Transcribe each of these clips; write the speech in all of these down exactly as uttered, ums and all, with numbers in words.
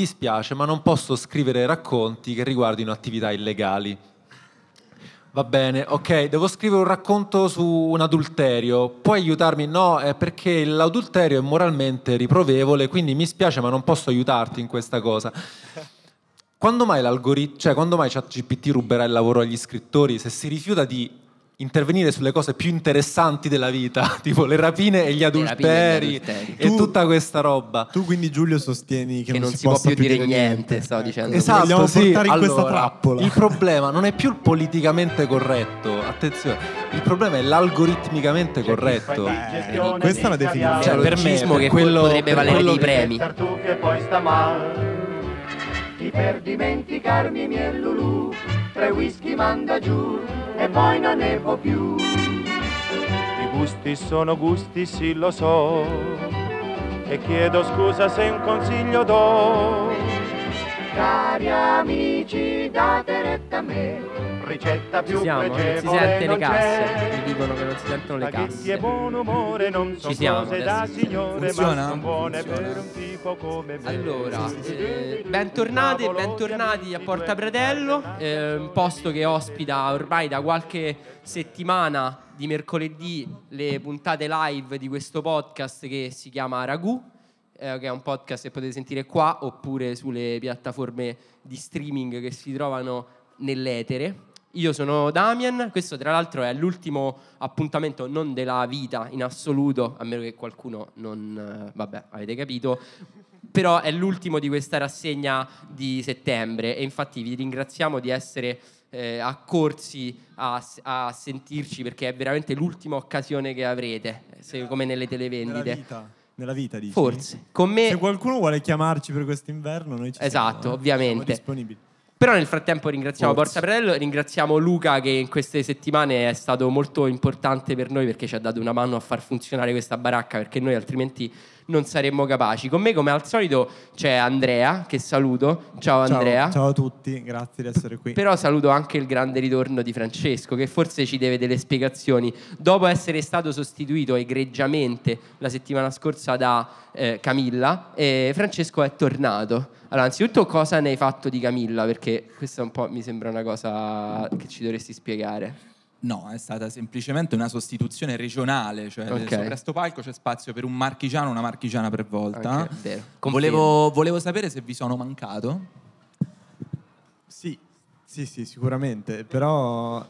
Mi dispiace, ma non posso scrivere racconti che riguardino attività illegali. Va bene, ok, devo scrivere un racconto su un adulterio, puoi aiutarmi? No, è perché l'adulterio è moralmente riprovevole, quindi mi spiace ma non posso aiutarti in questa cosa. Quando mai l'algoritmo, cioè quando mai ChatGPT ruberà il lavoro agli scrittori se si rifiuta di intervenire sulle cose più interessanti della vita, tipo le rapine e gli adulteri, e, adulteri. e tu, tutta questa roba. Tu quindi, Giulio, sostieni che, che non, non si, si possa può più dire, dire niente, niente. Stavo dicendo. Esatto, vogliamo sì. portare in allora, questa trappola. Il problema non è più il politicamente corretto, attenzione, il problema è l'algoritmicamente cioè, corretto. Eh, questa è una definizione. Cioè, per me, per che quello, potrebbe valere dei premi. Tu che poi sta male, chi per dimenticarmi mi è Lulu, tre whisky manda giù. E poi non ne può più. I gusti sono gusti, sì lo so, e chiedo scusa se un consiglio do. Cari amici, date retta a me, ricetta più pregevole non c'è. Ci siamo, non si sente le casse, mi dicono che non si sentono le casse. Buon umore, non sono cose da signore, funziona? Ma sono buone per un tipo come me. Allora, eh, bentornate, bentornati a Porta Pratello, eh, un posto che ospita ormai da qualche settimana di mercoledì le puntate live di questo podcast che si chiama Ragù, che è un podcast che potete sentire qua oppure sulle piattaforme di streaming che si trovano nell'etere. Io sono Damien, questo tra l'altro è l'ultimo appuntamento non della vita in assoluto, a meno che qualcuno non... vabbè, avete capito, però è l'ultimo di questa rassegna di settembre e infatti vi ringraziamo di essere eh, accorsi a, a sentirci perché è veramente l'ultima occasione che avrete, se, come nelle televendite. Nella vita, dici? Forse. Con me... Se qualcuno vuole chiamarci per quest'inverno, noi ci esatto, siamo, ovviamente. Siamo disponibili. Però nel frattempo ringraziamo Forse. Porta Pratello, ringraziamo Luca che in queste settimane è stato molto importante per noi perché ci ha dato una mano a far funzionare questa baracca perché noi altrimenti non saremmo capaci. Con me, come al solito, c'è Andrea, che saluto. Ciao, ciao Andrea. Ciao a tutti, grazie di essere qui. Però saluto anche il grande ritorno di Francesco, che forse ci deve delle spiegazioni. Dopo essere stato sostituito egregiamente la settimana scorsa da eh, Camilla, eh, Francesco è tornato. Allora, anzitutto, cosa ne hai fatto di Camilla? Perché questa un po' mi sembra una cosa che ci dovresti spiegare. No, è stata semplicemente una sostituzione regionale, cioè okay. sopra sto palco c'è spazio per un marchigiano, una marchigiana per volta. Okay, volevo, volevo sapere se vi sono mancato. Sì, sì, sì, sicuramente, però...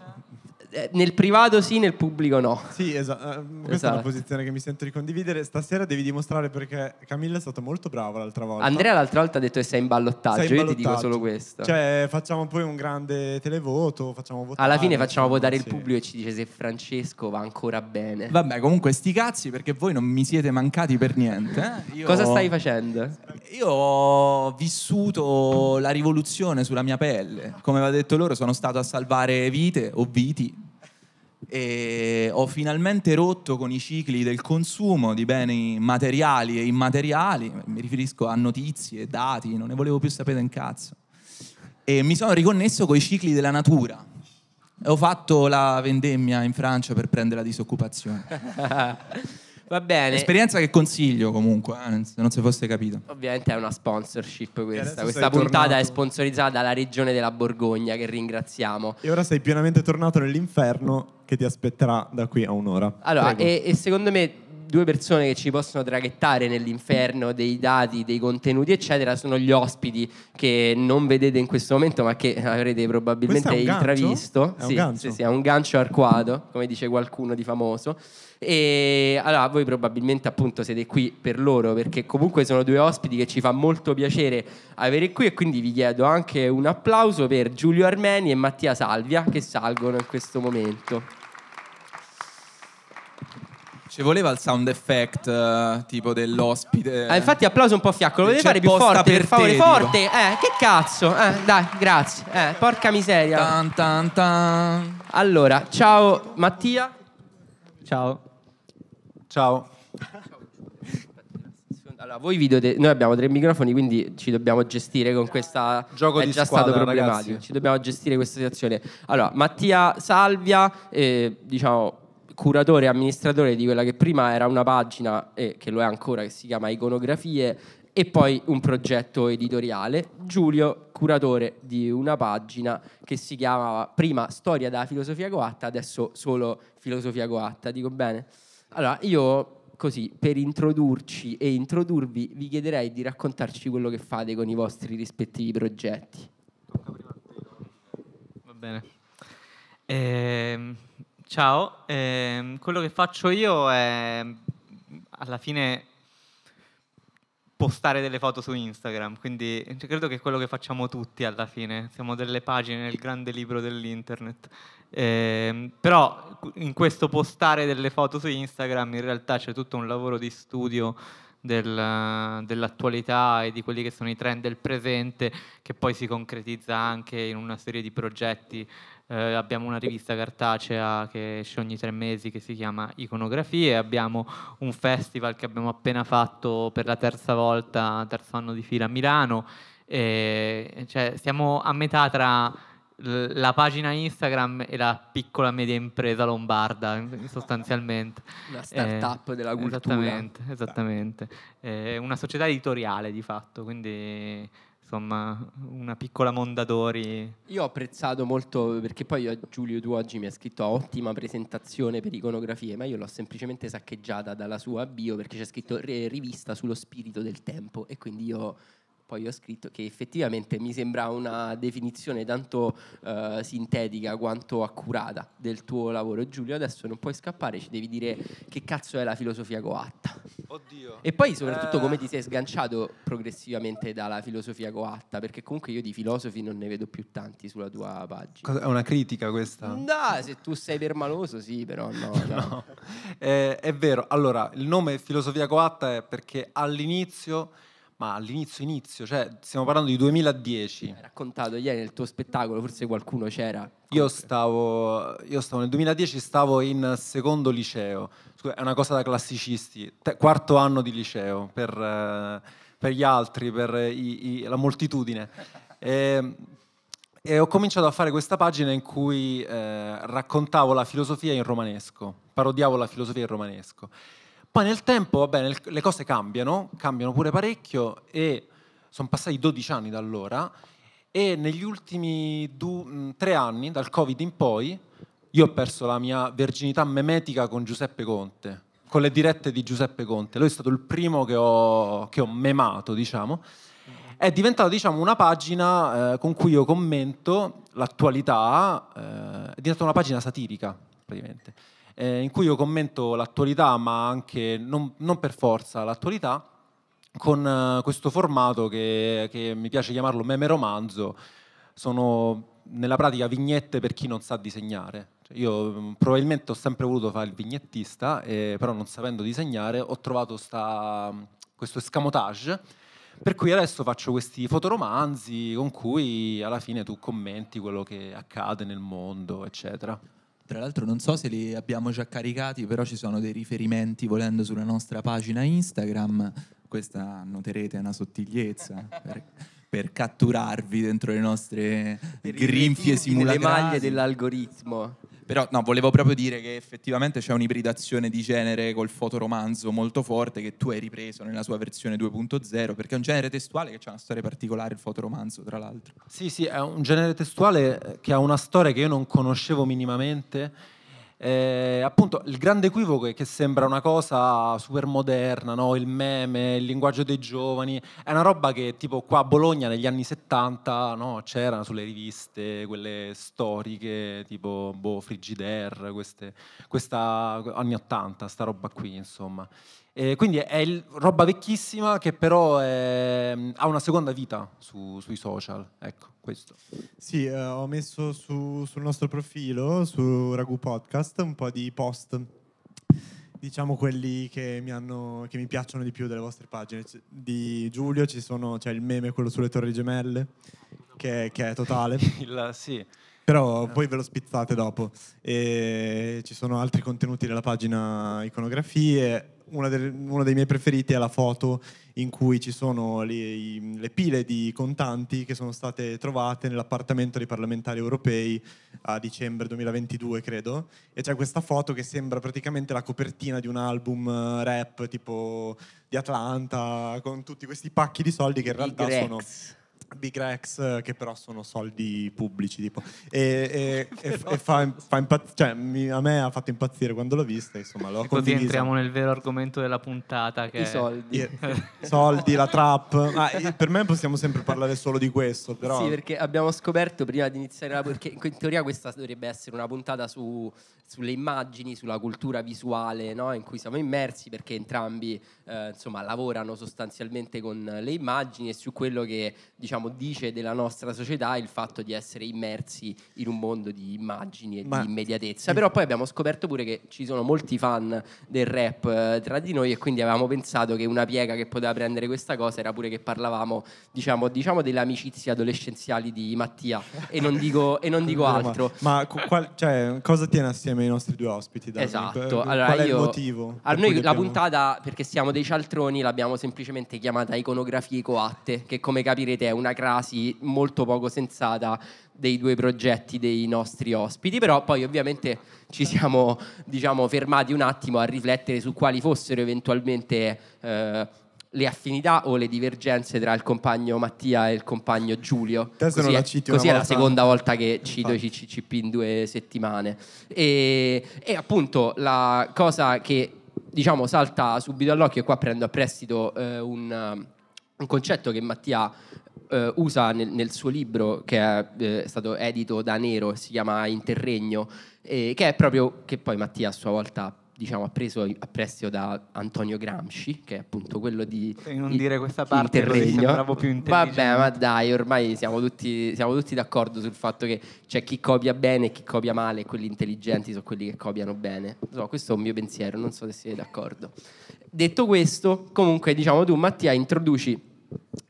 Nel privato sì, nel pubblico no. Sì, esatto. Questa esatto. è una posizione che mi sento di condividere. Stasera devi dimostrare perché Camilla è stata molto brava l'altra volta. Andrea l'altra volta ha detto che sei in ballottaggio, sei in ballottaggio. Io ti dico solo questo. Cioè facciamo poi un grande televoto, facciamo votare. Alla fine facciamo votare sì. il pubblico e ci dice se Francesco va ancora bene. Vabbè, comunque sti cazzi perché voi non mi siete mancati per niente. Eh? Io... Cosa stai facendo? Io ho vissuto la rivoluzione sulla mia pelle. Come aveva detto loro, sono stato a salvare vite o viti. E ho finalmente rotto con i cicli del consumo di beni materiali e immateriali, mi riferisco a notizie, dati, non ne volevo più sapere un cazzo, e mi sono riconnesso con i cicli della natura. Ho fatto la vendemmia in Francia per prendere la disoccupazione. Va bene. Esperienza che consiglio comunque, eh, se non si fosse capito. Ovviamente è una sponsorship questa, questa puntata tornato. È sponsorizzata dalla regione della Borgogna, che ringraziamo. E ora sei pienamente tornato nell'inferno che ti aspetterà da qui a un'ora. Allora, e, e secondo me due persone che ci possono traghettare nell'inferno dei dati, dei contenuti eccetera, sono gli ospiti che non vedete in questo momento ma che avrete probabilmente intravisto. È un gancio? Sì, sì, sì, è un gancio arcuato, come dice qualcuno di famoso. E allora voi probabilmente appunto siete qui per loro perché comunque sono due ospiti che ci fa molto piacere avere qui e quindi vi chiedo anche un applauso per Giulio Armeni e Mattia Salvia che salgono in questo momento. Ci voleva il sound effect uh, tipo dell'ospite. Ah, infatti applauso un po' fiacco, lo volevi fare più forte per, per favore, te, forte, dico. eh, che cazzo, eh, dai, grazie, eh, porca miseria. Tan, tan, tan. Allora, ciao Mattia. Ciao. Ciao. Allora, voi vi dovete... Noi abbiamo tre microfoni, quindi ci dobbiamo gestire con questa... Gioco È di già squadra, stato problematico. Ragazzi. Ci dobbiamo gestire questa situazione. Allora, Mattia Salvia, eh, diciamo, curatore e amministratore di quella che prima era una pagina, e eh, che lo è ancora, che si chiama Iconografie e poi un progetto editoriale. Giulio, curatore di una pagina che si chiamava prima Storia da Filosofia Coatta, adesso solo Filosofia Coatta, dico bene? Allora, io così, per introdurci e introdurvi, vi chiederei di raccontarci quello che fate con i vostri rispettivi progetti. Va bene. Eh, ciao, eh, quello che faccio io è alla fine postare delle foto su Instagram, quindi credo che è quello che facciamo tutti alla fine, siamo delle pagine nel grande libro dell'internet, eh, però in questo postare delle foto su Instagram in realtà c'è tutto un lavoro di studio del, dell'attualità e di quelli che sono i trend del presente, che poi si concretizza anche in una serie di progetti. Eh, abbiamo una rivista cartacea che esce ogni tre mesi che si chiama Iconografie, abbiamo un festival che abbiamo appena fatto per la terza volta, terzo anno di fila a Milano, e cioè siamo a metà tra la pagina Instagram e la piccola media impresa lombarda, sostanzialmente. La start-up eh, della cultura. Esattamente, esattamente. Eh, una società editoriale di fatto, quindi insomma, una piccola Mondadori. Io ho apprezzato molto, perché poi Giulio tu oggi mi hai scritto ottima presentazione per Iconografie, ma io l'ho semplicemente saccheggiata dalla sua bio, perché c'è scritto rivista sullo spirito del tempo, e quindi io poi ho scritto che effettivamente mi sembra una definizione tanto eh, sintetica quanto accurata del tuo lavoro. Giulio, adesso non puoi scappare, ci devi dire che cazzo è la filosofia coatta. Oddio. E poi soprattutto eh. come ti sei sganciato progressivamente dalla filosofia coatta, perché comunque io di filosofi non ne vedo più tanti sulla tua pagina. Cosa, è una critica questa? No, se tu sei permaloso sì, però no. no. no. Eh, è vero, allora il nome filosofia coatta è perché all'inizio Ma all'inizio inizio, cioè stiamo parlando di duemiladieci. Hai raccontato ieri nel tuo spettacolo, forse qualcuno c'era. Io stavo, io stavo nel duemiladieci, stavo in secondo liceo. Scusa, è una cosa da classicisti, te, quarto anno di liceo per, eh, per gli altri, per i, i, la moltitudine. E, e ho cominciato a fare questa pagina in cui eh, raccontavo la filosofia in romanesco, parodiavo la filosofia in romanesco. Poi nel tempo, vabbè, le cose cambiano, cambiano pure parecchio, e sono passati dodici anni da allora, e negli ultimi due, tre anni, dal Covid in poi, io ho perso la mia verginità memetica con Giuseppe Conte, con le dirette di Giuseppe Conte. Lui è stato il primo che ho, che ho memato, diciamo. È diventata, diciamo, una pagina eh, con cui io commento l'attualità, eh, è diventata una pagina satirica, praticamente. Eh, in cui io commento l'attualità, ma anche non, non per forza l'attualità, con eh, questo formato che, che mi piace chiamarlo meme romanzo. Sono nella pratica vignette per chi non sa disegnare. Cioè, io probabilmente ho sempre voluto fare il vignettista, eh, però non sapendo disegnare ho trovato sta, questo escamotage, per cui adesso faccio questi fotoromanzi con cui alla fine tu commenti quello che accade nel mondo, eccetera. Tra l'altro non so se li abbiamo già caricati, però ci sono dei riferimenti volendo sulla nostra pagina Instagram. Questa, noterete, è una sottigliezza per, per catturarvi dentro le nostre per grinfie simulacrali. Le maglie dell'algoritmo. Però no, volevo proprio dire che effettivamente c'è un'ibridazione di genere col fotoromanzo molto forte, che tu hai ripreso nella sua versione due punto zero, perché è un genere testuale che ha una storia particolare, il fotoromanzo, tra l'altro. Sì, sì, è un genere testuale che ha una storia che io non conoscevo minimamente. Eh, appunto, il grande equivoco è che sembra una cosa super moderna, no? Il meme, il linguaggio dei giovani, è una roba che tipo qua a Bologna negli anni settanta, no? C'erano sulle riviste quelle storiche tipo boh, Frigidaire, queste, questa anni ottanta, sta roba qui, insomma. Eh, quindi è il, roba vecchissima che però è, ha una seconda vita su, sui social, ecco questo. Sì, eh, ho messo su, sul nostro profilo, su Ragù Podcast, un po' di post, diciamo quelli che mi, hanno, che mi piacciono di più delle vostre pagine. C- di Giulio ci sono, c'è cioè il meme, quello sulle Torri Gemelle, che, che è totale. il, sì. Però voi ve lo spizzate dopo. E ci sono altri contenuti della pagina Iconografie. Una del, uno dei miei preferiti è la foto in cui ci sono le, le pile di contanti che sono state trovate nell'appartamento dei parlamentari europei a dicembre duemilaventidue, credo, e c'è questa foto che sembra praticamente la copertina di un album rap tipo di Atlanta, con tutti questi pacchi di soldi che in realtà sono... Big Rex, che però sono soldi pubblici, tipo. E, e, e, e fa, fa impazz- cioè, mi, a me ha fatto impazzire quando l'ho vista, insomma, l'ho condivisa. Così entriamo nel vero argomento della puntata, che i soldi, soldi la trap. Ma per me possiamo sempre parlare solo di questo, però. Sì, perché abbiamo scoperto prima di iniziare la, perché in teoria questa dovrebbe essere una puntata su, sulle immagini, sulla cultura visuale, no? In cui siamo immersi, perché entrambi eh, insomma lavorano sostanzialmente con le immagini e su quello che, diciamo, dice della nostra società il fatto di essere immersi in un mondo di immagini e ma... di immediatezza. Però poi abbiamo scoperto pure che ci sono molti fan del rap eh, tra di noi, e quindi avevamo pensato che una piega che poteva prendere questa cosa era pure che parlavamo, diciamo, diciamo delle amicizie adolescenziali di Mattia, e non dico, e non dico altro. Ma, ma qual, cioè, cosa tiene assieme i nostri due ospiti? Davide? Esatto. Allora, qual è io, il motivo? A noi la abbiamo... puntata, perché siamo dei cialtroni, l'abbiamo semplicemente chiamata Iconografie Coatte, che come capirete è una crasi molto poco sensata dei due progetti dei nostri ospiti. Però poi ovviamente ci siamo, diciamo, fermati un attimo a riflettere su quali fossero eventualmente eh, le affinità o le divergenze tra il compagno Mattia e il compagno Giulio. Adesso così, non la citi, così è volta... la seconda volta che cito i C C C P in due settimane. E, e appunto la cosa che, diciamo, salta subito all'occhio, e qua prendo a prestito eh, un, un concetto che Mattia Uh, usa nel, nel suo libro, che è, eh, è stato edito da Nero, si chiama Interregno, eh, che è proprio, che poi Mattia a sua volta, diciamo, ha preso a prestito da Antonio Gramsci, che è appunto quello di Interregno. Non il, dire questa parte, Interregno. Sembravo più intelligente. Vabbè, ma dai, ormai siamo tutti, siamo tutti d'accordo sul fatto che c'è chi copia bene e chi copia male, e quelli intelligenti sono quelli che copiano bene. So, questo è un mio pensiero, non so se siete d'accordo. Detto questo, comunque, diciamo, tu Mattia introduci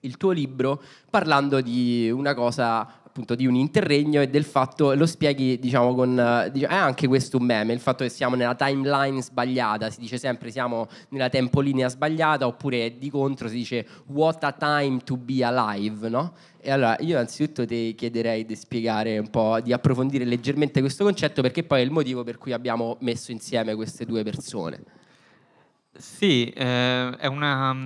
il tuo libro parlando di una cosa, appunto, di un interregno, e del fatto, lo spieghi, diciamo, con diciamo, è anche questo un meme, il fatto che siamo nella timeline sbagliata. Si dice sempre siamo nella tempolinea sbagliata, oppure di contro si dice what a time to be alive, no? E allora io anzitutto ti chiederei di spiegare un po', di approfondire leggermente questo concetto, perché poi è il motivo per cui abbiamo messo insieme queste due persone. Sì, eh, è una,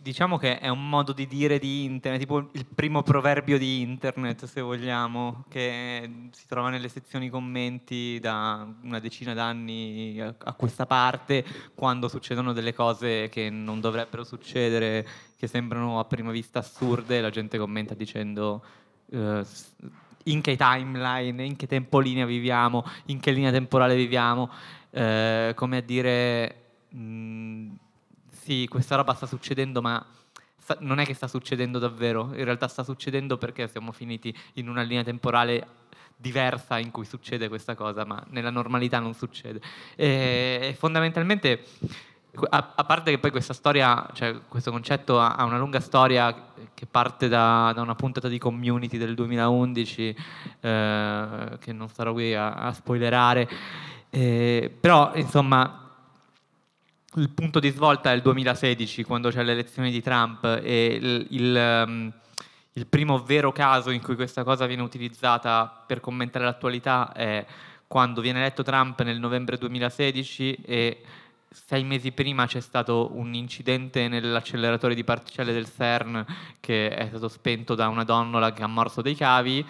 diciamo che è un modo di dire di internet, tipo il primo proverbio di internet, se vogliamo, che si trova nelle sezioni commenti da una decina d'anni a questa parte, quando succedono delle cose che non dovrebbero succedere, che sembrano a prima vista assurde, la gente commenta dicendo... Eh, in che timeline, in che tempolinea viviamo, in che linea temporale viviamo, eh, come a dire... Mm, sì, questa roba sta succedendo, ma sta, non è che sta succedendo davvero, in realtà sta succedendo perché siamo finiti in una linea temporale diversa in cui succede questa cosa, ma nella normalità non succede. E, e fondamentalmente, a, a parte che poi questa storia, cioè questo concetto ha, ha una lunga storia che parte da, da una puntata di Community del duemilaundici, eh, che non sarò qui a, a spoilerare, eh, però insomma... Il punto di svolta è il duemilasedici, quando c'è l'elezione di Trump, e il, il, um, il primo vero caso in cui questa cosa viene utilizzata per commentare l'attualità è quando viene eletto Trump nel novembre duemilasedici, e sei mesi prima c'è stato un incidente nell'acceleratore di particelle del CERN che è stato spento da una donnola che ha morso dei cavi,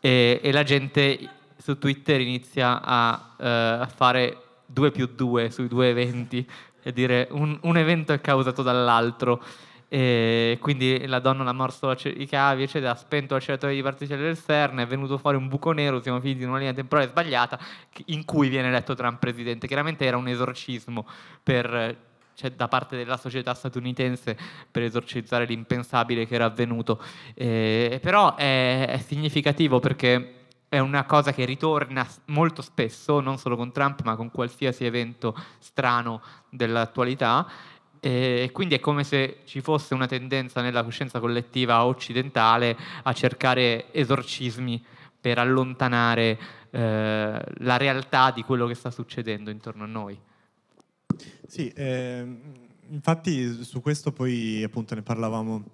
e, e la gente su Twitter inizia a, uh, a fare due più due sui due eventi, e dire un, un evento è causato dall'altro, e quindi la donna l'ha morso i cavi, eccetera, ha spento l'acceleratore di particelle del CERN, è venuto fuori un buco nero, siamo finiti in una linea temporale sbagliata in cui viene eletto Trump presidente. Chiaramente era un esorcismo per, cioè, da parte della società statunitense, per esorcizzare l'impensabile che era avvenuto, e, però è, è significativo perché è una cosa che ritorna molto spesso, non solo con Trump, ma con qualsiasi evento strano dell'attualità, e quindi è come se ci fosse una tendenza nella coscienza collettiva occidentale a cercare esorcismi per allontanare eh, la realtà di quello che sta succedendo intorno a noi. Sì, eh, infatti su questo poi appunto ne parlavamo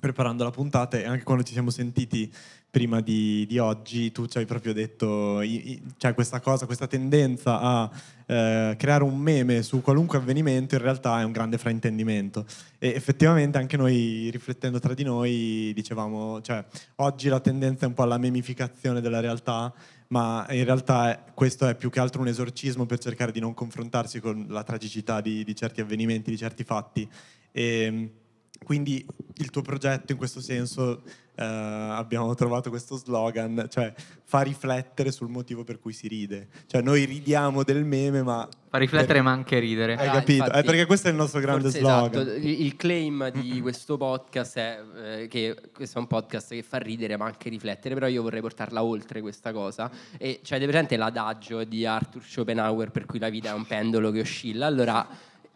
preparando la puntata, e anche quando ci siamo sentiti prima di, di oggi tu ci hai proprio detto, c'è cioè questa cosa, questa tendenza a eh, creare un meme su qualunque avvenimento, in realtà è un grande fraintendimento. E effettivamente anche noi, riflettendo tra di noi, dicevamo, cioè oggi la tendenza è un po' alla memificazione della realtà, ma in realtà questo è più che altro un esorcismo per cercare di non confrontarsi con la tragicità di, di certi avvenimenti, di certi fatti. E quindi il tuo progetto in questo senso, eh, abbiamo trovato questo slogan, cioè fa riflettere sul motivo per cui si ride. Cioè noi ridiamo del meme, ma... Fa riflettere per... ma anche ridere. Hai ah, capito? Infatti, eh, perché questo è il nostro grande slogan. Esatto. Il claim di questo podcast è eh, che questo è un podcast che fa ridere ma anche riflettere, però io vorrei portarla oltre questa cosa. E cioè, avete presente l'adagio di Arthur Schopenhauer per cui la vita è un pendolo che oscilla? Allora...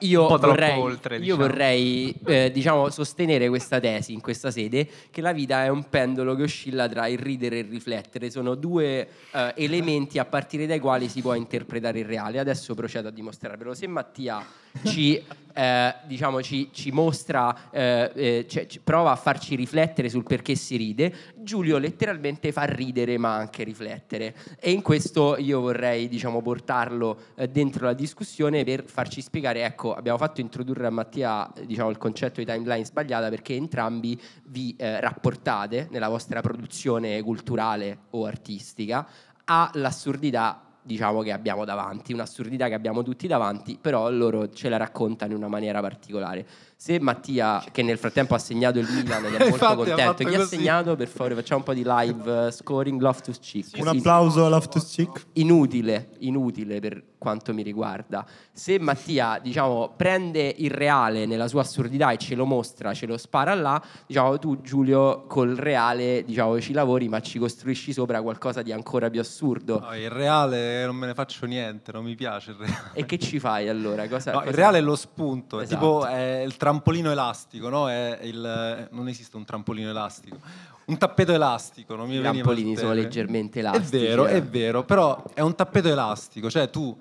Io vorrei, oltre, diciamo. io vorrei eh, diciamo, sostenere questa tesi in questa sede, che la vita è un pendolo che oscilla tra il ridere e il riflettere. Sono due eh, elementi a partire dai quali si può interpretare il reale. Adesso procedo a dimostrarvelo. Se Mattia ci, eh, diciamo, ci, ci mostra, eh, eh, cioè, prova a farci riflettere sul perché si ride, Giulio letteralmente fa ridere ma anche riflettere. E in questo io vorrei, diciamo, portarlo eh, dentro la discussione per farci spiegare, ecco, abbiamo fatto introdurre a Mattia, diciamo, il concetto di timeline sbagliata, perché entrambi vi eh, rapportate nella vostra produzione culturale o artistica all'assurdità, diciamo, che abbiamo davanti, un'assurdità che abbiamo tutti davanti, però loro ce la raccontano in una maniera particolare. Se Mattia, che nel frattempo ha segnato il Milan ed è molto contento, chi ha segnato, per favore facciamo un po' di live uh, scoring Love to Cheek. Sì, un applauso a Love to Cheek. Inutile, inutile per quanto mi riguarda. Se Mattia, diciamo, prende il reale nella sua assurdità e ce lo mostra, ce lo spara là, diciamo, tu Giulio col reale, diciamo, ci lavori ma ci costruisci sopra qualcosa di ancora più assurdo. No, il reale non me ne faccio niente, non mi piace il reale. E che ci fai allora? Cosa, no, cosa... Il reale è lo spunto, esatto. È tipo è il trampolino elastico, no? È il... non esiste un trampolino elastico, un tappeto elastico. Non mi I trampolini sono leggermente elastici. È vero, eh. è vero, però è un tappeto elastico, cioè tu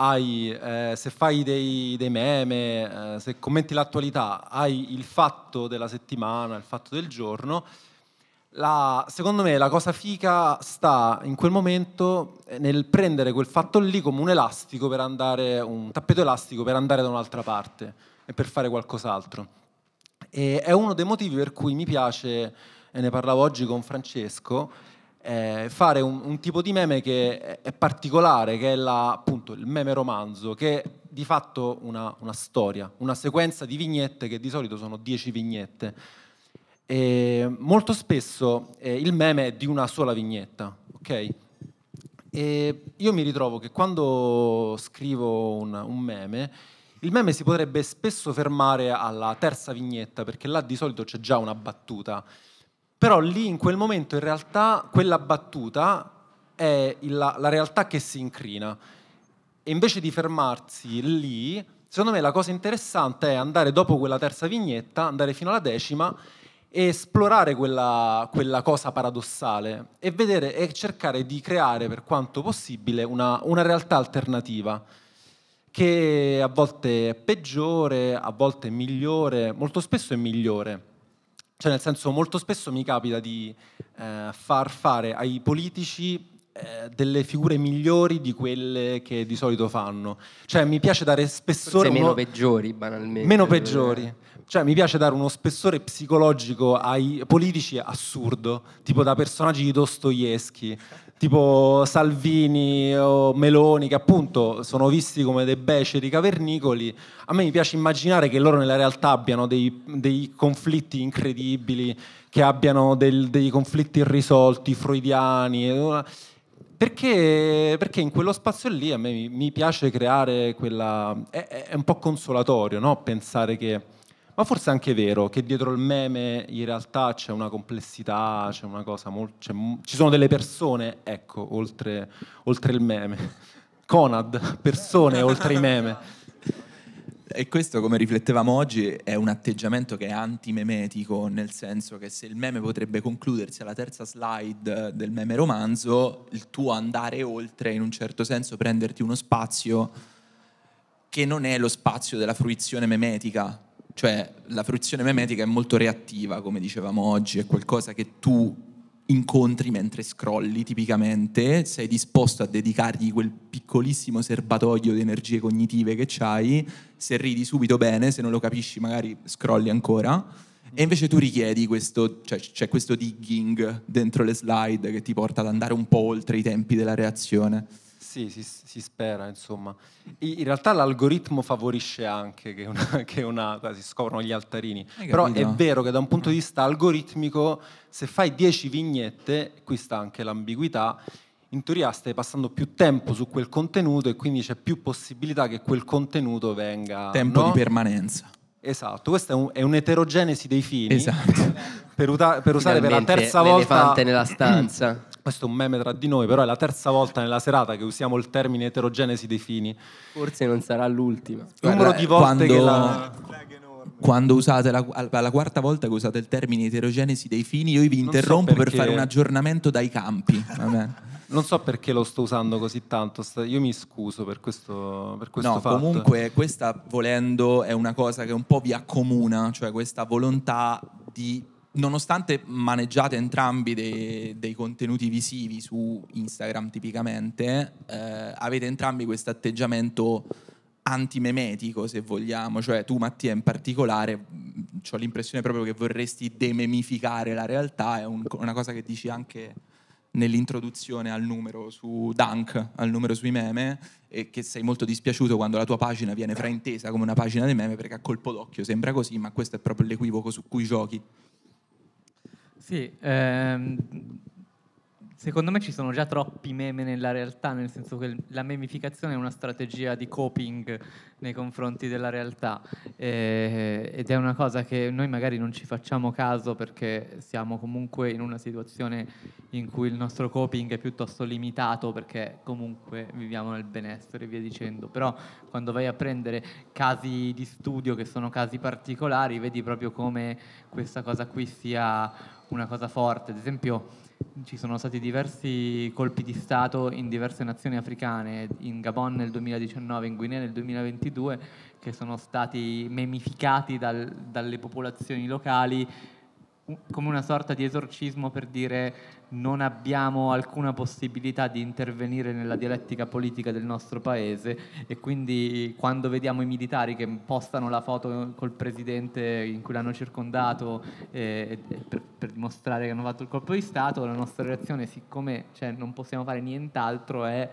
hai, eh, se fai dei, dei meme, eh, se commenti l'attualità, hai il fatto della settimana, il fatto del giorno. La, secondo me la cosa fica sta in quel momento nel prendere quel fatto lì come un elastico per andare, un tappeto elastico per andare da un'altra parte e per fare qualcos'altro. E è uno dei motivi per cui mi piace, e ne parlavo oggi con Francesco, eh, fare un, un tipo di meme che è particolare, che è la, appunto il meme romanzo, che è di fatto una, una storia, una sequenza di vignette che di solito sono dieci vignette. E molto spesso eh, il meme è di una sola vignetta, ok? E io mi ritrovo che quando scrivo un, un meme, il meme si potrebbe spesso fermare alla terza vignetta, perché là di solito c'è già una battuta. Però lì, in quel momento, in realtà, quella battuta è la, la realtà che si incrina. E invece di fermarsi lì, secondo me la cosa interessante è andare dopo quella terza vignetta, andare fino alla decima e esplorare quella, quella cosa paradossale e vedere e cercare di creare, per quanto possibile, una, una realtà alternativa, che a volte è peggiore, a volte è migliore, molto spesso è migliore. Cioè, nel senso, molto spesso mi capita di eh, far fare ai politici eh, delle figure migliori di quelle che di solito fanno. Cioè, mi piace dare spessore... Forse meno peggiori, banalmente. Meno peggiori. Cioè, mi piace dare uno spessore psicologico ai politici assurdo, tipo da personaggi di Dostoevskij, tipo Salvini o Meloni, che appunto sono visti come dei beceri cavernicoli. A me mi piace immaginare che loro nella realtà abbiano dei, dei conflitti incredibili, che abbiano del, dei conflitti irrisolti, freudiani, perché, perché in quello spazio lì a me mi piace creare quella... è, è un po' consolatorio, no? Pensare che... ma forse è anche vero che dietro il meme in realtà c'è una complessità, c'è una cosa molto, c'è, ci sono delle persone, ecco, oltre, oltre il meme. Conad, persone oltre i meme. E questo, come riflettevamo oggi, è un atteggiamento che è antimemetico, nel senso che se il meme potrebbe concludersi alla terza slide del meme romanzo, il tuo andare oltre, in un certo senso prenderti uno spazio che non è lo spazio della fruizione memetica. Cioè la fruizione memetica è molto reattiva, come dicevamo oggi, è qualcosa che tu incontri mentre scrolli tipicamente, sei disposto a dedicargli quel piccolissimo serbatoio di energie cognitive che c'hai, se ridi subito bene, se non lo capisci magari scrolli ancora, e invece tu richiedi questo, cioè c'è questo digging dentro le slide che ti porta ad andare un po' oltre i tempi della reazione. Sì, si, si spera, insomma. In realtà l'algoritmo favorisce anche che una, che una si scoprono gli altarini. Però è vero che da un punto di vista algoritmico, se fai dieci vignette, qui sta anche l'ambiguità, in teoria stai passando più tempo su quel contenuto e quindi c'è più possibilità che quel contenuto venga... Tempo, no? Di permanenza. Esatto, questa è, un, è un'eterogenesi dei fini. Esatto. Per, uta, per usare per la terza volta... L'elefante nella stanza... Questo è un meme tra di noi, però è la terza volta nella serata che usiamo il termine eterogenesi dei fini. Forse non sarà l'ultima. Numero di volte quando, che la... quando usate la, la quarta volta che usate il termine eterogenesi dei fini, io vi interrompo so per fare un aggiornamento dai campi. Vabbè. Non so perché lo sto usando così tanto, io mi scuso per questo, per questo no, fatto. No, comunque questa, volendo, è una cosa che un po' vi accomuna, cioè questa volontà di... Nonostante maneggiate entrambi dei, dei contenuti visivi su Instagram tipicamente, eh, avete entrambi questo atteggiamento antimemetico, se vogliamo. Cioè tu, Mattia, in particolare, ho l'impressione proprio che vorresti dememificare la realtà. È un, una cosa che dici anche nell'introduzione al numero su Dunk, al numero sui meme, e che sei molto dispiaciuto quando la tua pagina viene fraintesa come una pagina dei meme, perché a colpo d'occhio sembra così, ma questo è proprio l'equivoco su cui giochi. Sì, ehm, secondo me ci sono già troppi meme nella realtà, nel senso che la memificazione è una strategia di coping nei confronti della realtà, eh, ed è una cosa che noi magari non ci facciamo caso perché siamo comunque in una situazione in cui il nostro coping è piuttosto limitato perché comunque viviamo nel benessere e via dicendo, però quando vai a prendere casi di studio che sono casi particolari vedi proprio come questa cosa qui sia... una cosa forte. Ad esempio ci sono stati diversi colpi di Stato in diverse nazioni africane, in Gabon nel duemiladiciannove, in Guinea nel duemilaventidue, che sono stati memificati dal, dalle popolazioni locali come una sorta di esorcismo per dire non abbiamo alcuna possibilità di intervenire nella dialettica politica del nostro paese, e quindi quando vediamo i militari che postano la foto col presidente in cui l'hanno circondato eh, per, per dimostrare che hanno fatto il colpo di Stato, la nostra reazione, siccome cioè, non possiamo fare nient'altro, è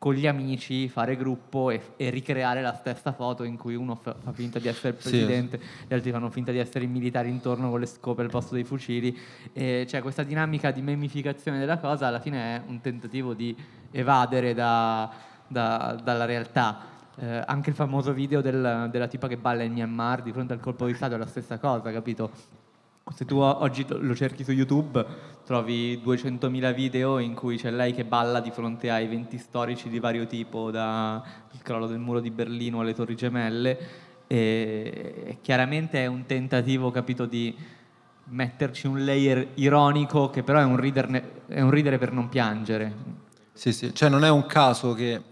con gli amici fare gruppo e, e ricreare la stessa foto in cui uno fa, fa finta di essere il presidente, sì, gli altri fanno finta di essere i militari intorno con le scope al posto dei fucili. E cioè questa dinamica di memificazione della cosa alla fine è un tentativo di evadere da, da, dalla realtà. Eh, anche il famoso video del, della tipa che balla in Myanmar di fronte al colpo di Stato è la stessa cosa, capito? Se tu oggi lo cerchi su YouTube trovi duecentomila video in cui c'è lei che balla di fronte a eventi storici di vario tipo, dal crollo del muro di Berlino alle Torri Gemelle, e chiaramente è un tentativo, capito, di metterci un layer ironico che però è un, riderne, è un ridere per non piangere. Sì, sì, cioè non è un caso che...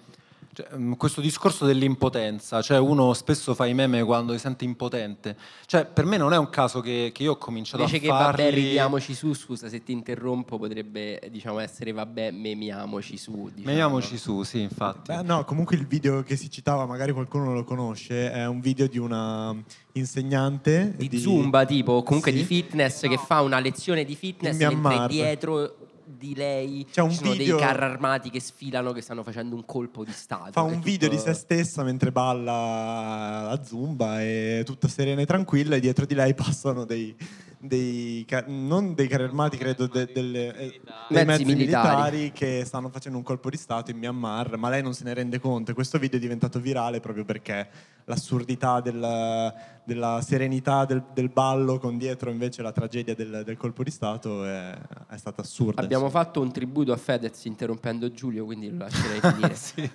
questo discorso dell'impotenza, cioè uno spesso fa i meme quando si sente impotente, cioè per me non è un caso che, che io ho cominciato invece a farli. Invece che vabbè ridiamoci su, scusa se ti interrompo, potrebbe diciamo essere vabbè memiamoci su, diciamo. Memiamoci su, sì, infatti. Beh, no, comunque il video che si citava magari qualcuno non lo conosce, è un video di una insegnante di, di... Zumba tipo, comunque sì, di fitness, no, che fa una lezione di fitness mentre dietro di lei c'è un ci sono video... dei carri armati che sfilano, che stanno facendo un colpo di Stato. Fa un tipo... video di se stessa mentre balla a Zumba, è tutta serena e tranquilla, e dietro di lei passano dei, dei non dei carri armati, credo de, delle, eh, dei mezzi, mezzi militari. militari che stanno facendo un colpo di Stato in Myanmar, ma lei non se ne rende conto. Questo video è diventato virale proprio perché l'assurdità del, della serenità del, del ballo con dietro invece la tragedia del, del colpo di Stato è, è stata assurda. Abbiamo insomma fatto un tributo a Fedez interrompendo Giulio, quindi lo lascerei finire. Sì.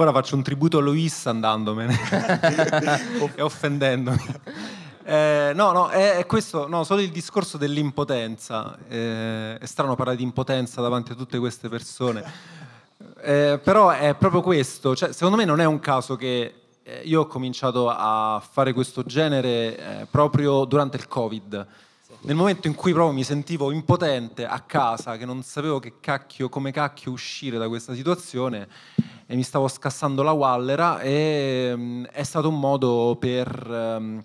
Ora faccio un tributo a Luis andandomene e offendendomi. Eh, no, no, è questo, no, solo il discorso dell'impotenza. Eh, è strano parlare di impotenza davanti a tutte queste persone. Eh, però è proprio questo. Cioè, secondo me non è un caso che io ho cominciato a fare questo genere eh, proprio durante il Covid. Sì. Nel momento in cui proprio mi sentivo impotente a casa, che non sapevo che cacchio, come cacchio uscire da questa situazione, e mi stavo scassando la wallera, e mh, è stato un modo per... Mh,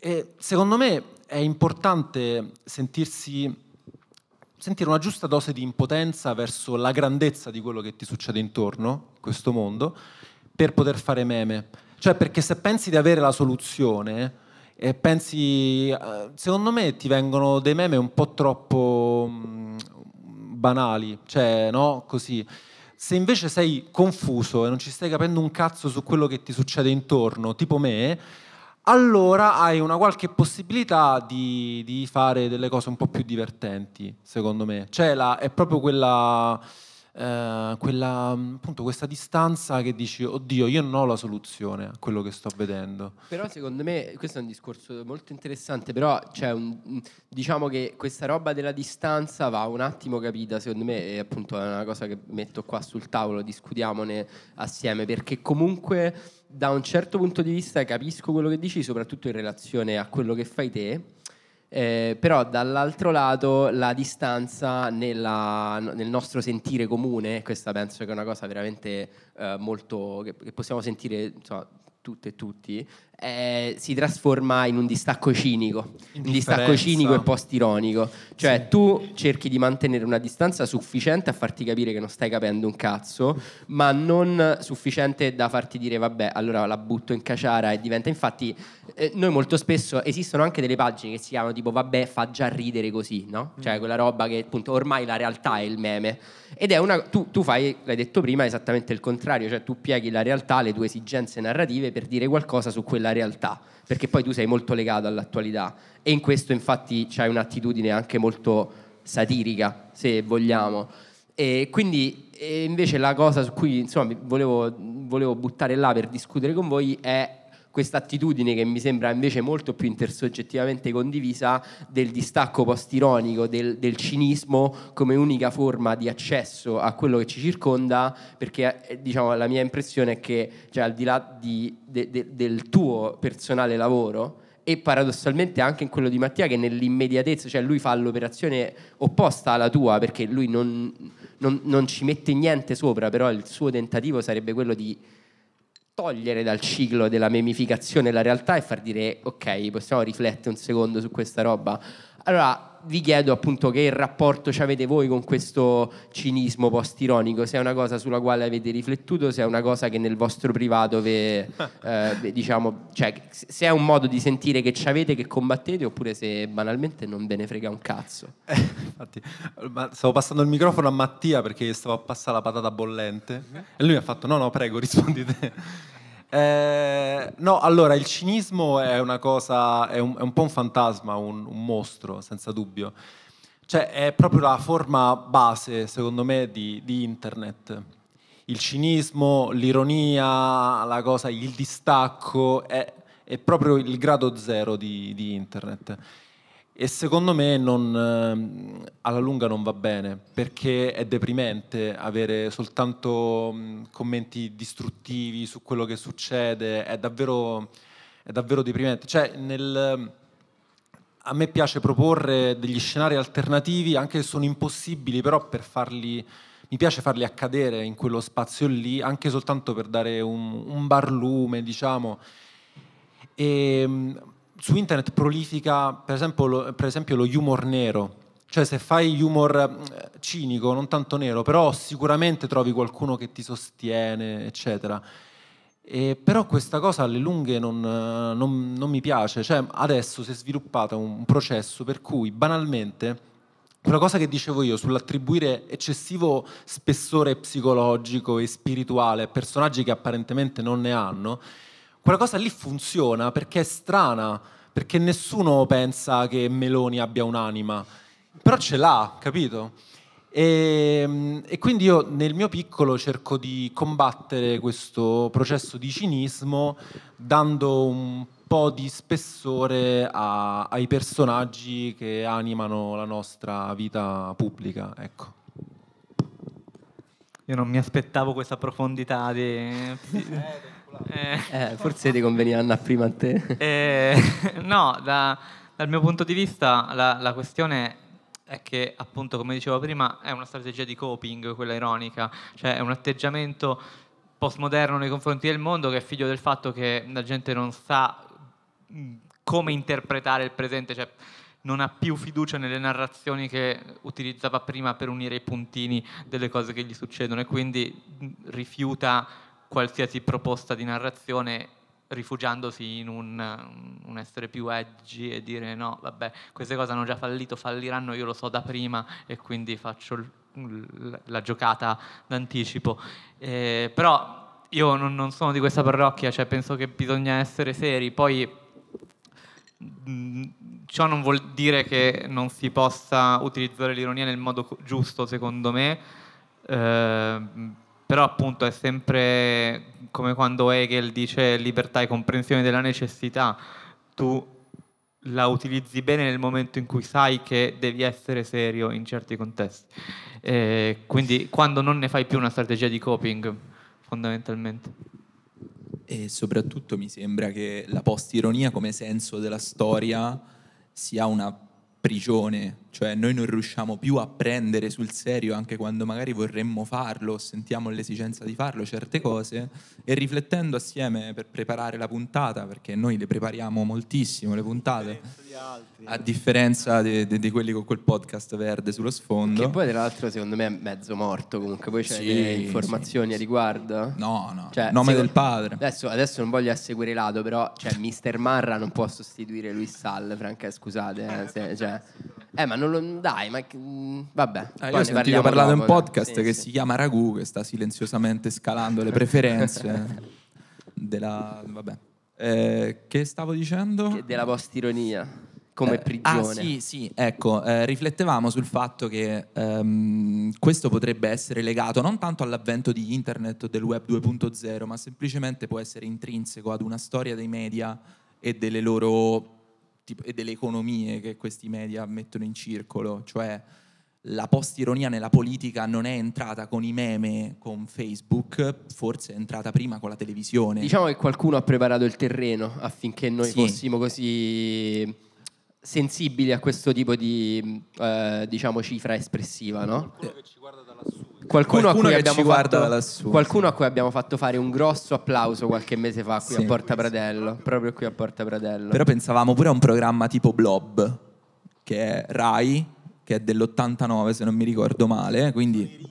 E secondo me è importante sentirsi, sentire una giusta dose di impotenza verso la grandezza di quello che ti succede intorno, questo mondo, per poter fare meme. Cioè, perché se pensi di avere la soluzione, e pensi, secondo me ti vengono dei meme un po' troppo mh, banali, cioè, no? Così. Se invece sei confuso e non ci stai capendo un cazzo su quello che ti succede intorno, tipo me, allora hai una qualche possibilità di, di fare delle cose un po' più divertenti, secondo me. Cioè la, è proprio quella, eh, quella, appunto, questa distanza che dici, oddio, io non ho la soluzione a quello che sto vedendo. Però secondo me, questo è un discorso molto interessante, però c'è un, diciamo che questa roba della distanza va un attimo capita, secondo me, e appunto è una cosa che metto qua sul tavolo, discutiamone assieme, perché comunque... Da un certo punto di vista capisco quello che dici, soprattutto in relazione a quello che fai te, eh, però dall'altro lato la distanza nella, nel nostro sentire comune, questa penso che è una cosa veramente eh, molto che, che possiamo sentire, insomma, tutte e tutti, eh, si trasforma in un distacco cinico, un distacco cinico e post-ironico. Cioè sì. Tu cerchi di mantenere una distanza sufficiente a farti capire che non stai capendo un cazzo, ma non sufficiente da farti dire vabbè, allora la butto in caciara e diventa... Infatti eh, noi molto spesso, esistono anche delle pagine che si chiamano tipo vabbè fa già ridere così, no? Cioè quella roba che appunto ormai la realtà è il meme. Ed è una... Tu, tu fai, l'hai detto prima, esattamente il contrario, cioè tu pieghi la realtà, le tue esigenze narrative per dire qualcosa su quella realtà, perché poi tu sei molto legato all'attualità e in questo infatti c'hai un'attitudine anche molto satirica, se vogliamo, e quindi e invece la cosa su cui insomma volevo, volevo buttare là per discutere con voi è questa attitudine che mi sembra invece molto più intersoggettivamente condivisa del distacco post-ironico, del, del cinismo come unica forma di accesso a quello che ci circonda, perché diciamo la mia impressione è che, cioè, al di là di, de, de, del tuo personale lavoro e paradossalmente anche in quello di Mattia, che nell'immediatezza, cioè lui fa l'operazione opposta alla tua, perché lui non, non, non ci mette niente sopra, però il suo tentativo sarebbe quello di togliere dal ciclo della memificazione la realtà e far dire ok, possiamo riflettere un secondo su questa roba. Allora vi chiedo appunto che rapporto ci avete voi con questo cinismo post-ironico, se è una cosa sulla quale avete riflettuto, se è una cosa che nel vostro privato ve, eh, diciamo, cioè, se è un modo di sentire che ci avete, che combattete, oppure se banalmente non ve ne frega un cazzo. eh, infatti, stavo passando il microfono a Mattia perché stavo a passare la patata bollente e lui mi ha fatto no no prego rispondi te. Eh, no, allora il cinismo è una cosa, è un, è un po' un fantasma, un, un mostro senza dubbio, cioè è proprio la forma base secondo me di, di internet. Il cinismo, l'ironia, la cosa, il distacco è, è proprio il grado zero di, di internet, e secondo me non, alla lunga non va bene, perché è deprimente avere soltanto commenti distruttivi su quello che succede, è davvero, è davvero deprimente. Cioè, nel, a me piace proporre degli scenari alternativi, anche se sono impossibili, però per farli, mi piace farli accadere in quello spazio lì, anche soltanto per dare un, un barlume, diciamo. E su internet prolifica per esempio, lo, per esempio lo humor nero, cioè se fai humor cinico, non tanto nero, però sicuramente trovi qualcuno che ti sostiene, eccetera. E però questa cosa alle lunghe non, non, non mi piace, cioè adesso si è sviluppato un processo per cui banalmente quella cosa che dicevo io sull'attribuire eccessivo spessore psicologico e spirituale a personaggi che apparentemente non ne hanno, quella cosa lì funziona perché è strana, perché nessuno pensa che Meloni abbia un'anima, però ce l'ha, capito? E, e quindi io nel mio piccolo cerco di combattere questo processo di cinismo dando un po' di spessore a, ai personaggi che animano la nostra vita pubblica, ecco. Io non mi aspettavo questa profondità di... eh, eh, forse ti conveniva Anna prima a te. eh, no, da, dal mio punto di vista la, la questione è che, appunto, come dicevo prima, è una strategia di coping, quella ironica, cioè è un atteggiamento postmoderno nei confronti del mondo che è figlio del fatto che la gente non sa come interpretare il presente, cioè non ha più fiducia nelle narrazioni che utilizzava prima per unire i puntini delle cose che gli succedono, e quindi rifiuta qualsiasi proposta di narrazione, rifugiandosi in un, un essere più edgy e dire no, vabbè, queste cose hanno già fallito, falliranno, io lo so da prima e quindi faccio l, l, la giocata d'anticipo. Eh, però io non, non sono di questa parrocchia, cioè penso che bisogna essere seri. Poi mh, ciò non vuol dire che non si possa utilizzare l'ironia nel modo giusto, secondo me, eh, però appunto è sempre come quando Hegel dice libertà e comprensione della necessità, tu la utilizzi bene nel momento in cui sai che devi essere serio in certi contesti, e quindi quando non ne fai più una strategia di coping, fondamentalmente. E soprattutto mi sembra che la post-ironia come senso della storia sia una prigione, cioè noi non riusciamo più a prendere sul serio, anche quando magari vorremmo farlo, sentiamo l'esigenza di farlo, certe cose. E riflettendo assieme per preparare la puntata, perché noi le prepariamo moltissimo le puntate, a differenza di, di, di quelli con quel podcast verde sullo sfondo, che poi tra l'altro secondo me è mezzo morto comunque, poi c'è sì, delle informazioni sì, a riguardo. No, no, cioè, nome del padre, adesso, adesso non voglio essere querelato, però cioè, mister Marra non può sostituire Luis Sall, Franca, scusate, eh, se, cioè, eh ma non lo dai, ma vabbè. Ah, io ho sentito parlato dopo, in podcast sì, che sì. si chiama Ragù, che sta silenziosamente scalando le preferenze della, vabbè. Eh, che stavo dicendo? Che della post-ironia come eh, prigione. Ah sì, sì, ecco, eh, riflettevamo sul fatto che ehm, questo potrebbe essere legato non tanto all'avvento di internet o del web due punto zero, ma semplicemente può essere intrinseco ad una storia dei media e delle loro tipo, e delle economie che questi media mettono in circolo. Cioè la post-ironia nella politica non è entrata con i meme, con Facebook, forse è entrata prima con la televisione. Diciamo che qualcuno ha preparato il terreno affinché noi sì. fossimo così sensibili a questo tipo di eh, diciamo cifra espressiva, no? Qualcuno che ci guarda da lassù. Qualcuno, qualcuno, a, cui che ci guarda fatto, lassù, qualcuno sì. a cui abbiamo fatto fare un grosso applauso qualche mese fa qui sì. a Porta Pratello, proprio qui a Porta Pratello. Però pensavamo pure a un programma tipo Blob, che è Rai, che è dell'ottantanove se non mi ricordo male, quindi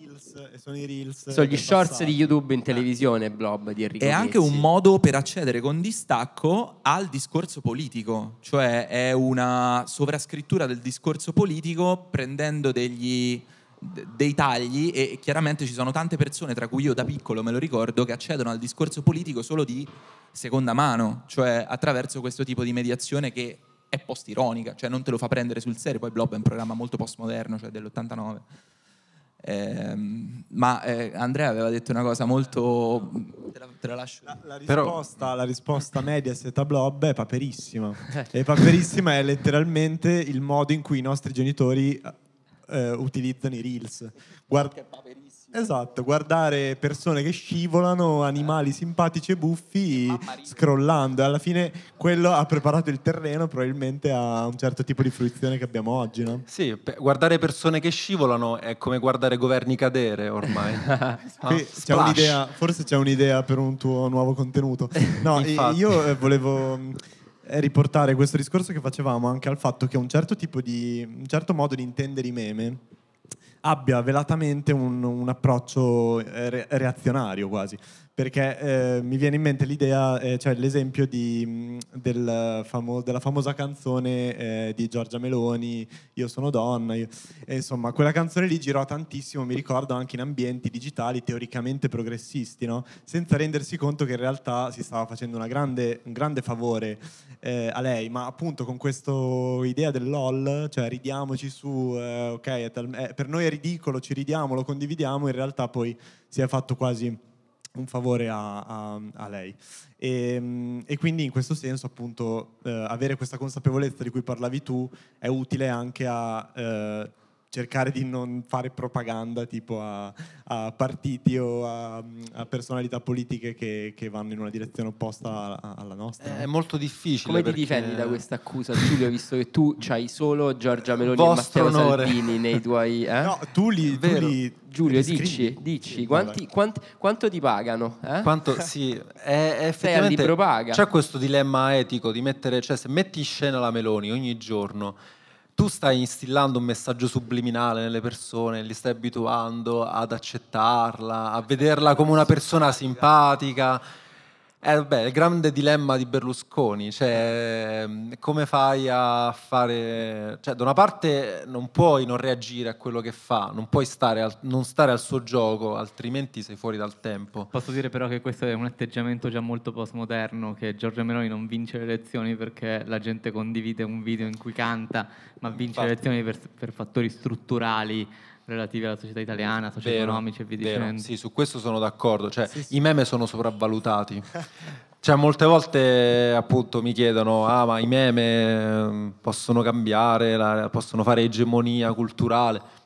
sono i reels, sono gli shorts passare. di YouTube in televisione, eh. Blob di Enrico È anche Piezzi. Un modo per accedere con distacco al discorso politico, cioè è una sovrascrittura del discorso politico prendendo degli dei tagli, e chiaramente ci sono tante persone, tra cui io da piccolo me lo ricordo, che accedono al discorso politico solo di seconda mano, cioè attraverso questo tipo di mediazione che è post-ironica, cioè non te lo fa prendere sul serio. Poi Blob è un programma molto postmoderno, cioè dell'ottantanove. Eh, ma eh, Andrea aveva detto una cosa molto... Te la, te la lascio. La, la, risposta, Però... la risposta Mediaset a Blob è Paperissima. E Paperissima è letteralmente il modo in cui i nostri genitori eh, utilizzano i reels. Guard... Esatto, guardare persone che scivolano, animali simpatici e buffi scrollando, e alla fine quello ha preparato il terreno probabilmente a un certo tipo di fruizione che abbiamo oggi, no? Sì, guardare persone che scivolano è come guardare governi cadere ormai. Qui no? c'è un'idea, forse c'è un'idea per un tuo nuovo contenuto. No, io volevo riportare questo discorso che facevamo anche al fatto che un certo tipo di, un certo modo di intendere i meme abbia velatamente un, un approccio re- reazionario quasi, perché eh, mi viene in mente l'idea, eh, cioè l'esempio di, del famo- della famosa canzone eh, di Giorgia Meloni, Io sono donna, io... E, insomma, quella canzone lì girò tantissimo, mi ricordo, anche in ambienti digitali teoricamente progressisti, no? Senza rendersi conto che in realtà si stava facendo una grande, un grande favore eh, a lei, ma appunto con questa idea del LOL, cioè ridiamoci su, eh, ok, è tal- eh, per noi è ridicolo, ci ridiamo, lo condividiamo, in realtà poi si è fatto quasi un favore a, a, a lei. E, e quindi in questo senso appunto eh, avere questa consapevolezza di cui parlavi tu è utile anche a eh, cercare di non fare propaganda tipo a, a partiti o a, a personalità politiche che, che vanno in una direzione opposta alla, alla nostra. È molto difficile. Come perché... ti difendi da questa accusa, Giulio, visto che tu c'hai solo Giorgia Meloni vostro e Matteo onore. Salvini nei tuoi... Eh? No, tu li... Vero. Tu li... Giulio, dici, dici quanti, quanti, quanto ti pagano? Eh? Quanto, sì, è, è effettivamente c'è questo dilemma etico di mettere, cioè se metti in scena la Meloni ogni giorno, tu stai instillando un messaggio subliminale nelle persone, li stai abituando ad accettarla, a vederla come una persona simpatica. Eh, vabbè, il grande dilemma di Berlusconi, cioè come fai a fare... Cioè, da una parte non puoi non reagire a quello che fa, non puoi stare al, non stare al suo gioco, altrimenti sei fuori dal tempo. Posso dire però che questo è un atteggiamento già molto postmoderno, che Giorgia Meloni non vince le elezioni perché la gente condivide un video in cui canta, ma vince Infatti. le elezioni per, per fattori strutturali relativi alla società italiana, socio-economici e via dicendo. Sì, su questo sono d'accordo, cioè sì, sì. I meme sono sopravvalutati. Cioè molte volte appunto mi chiedono: ah, ma i meme possono cambiare, la, possono fare egemonia culturale?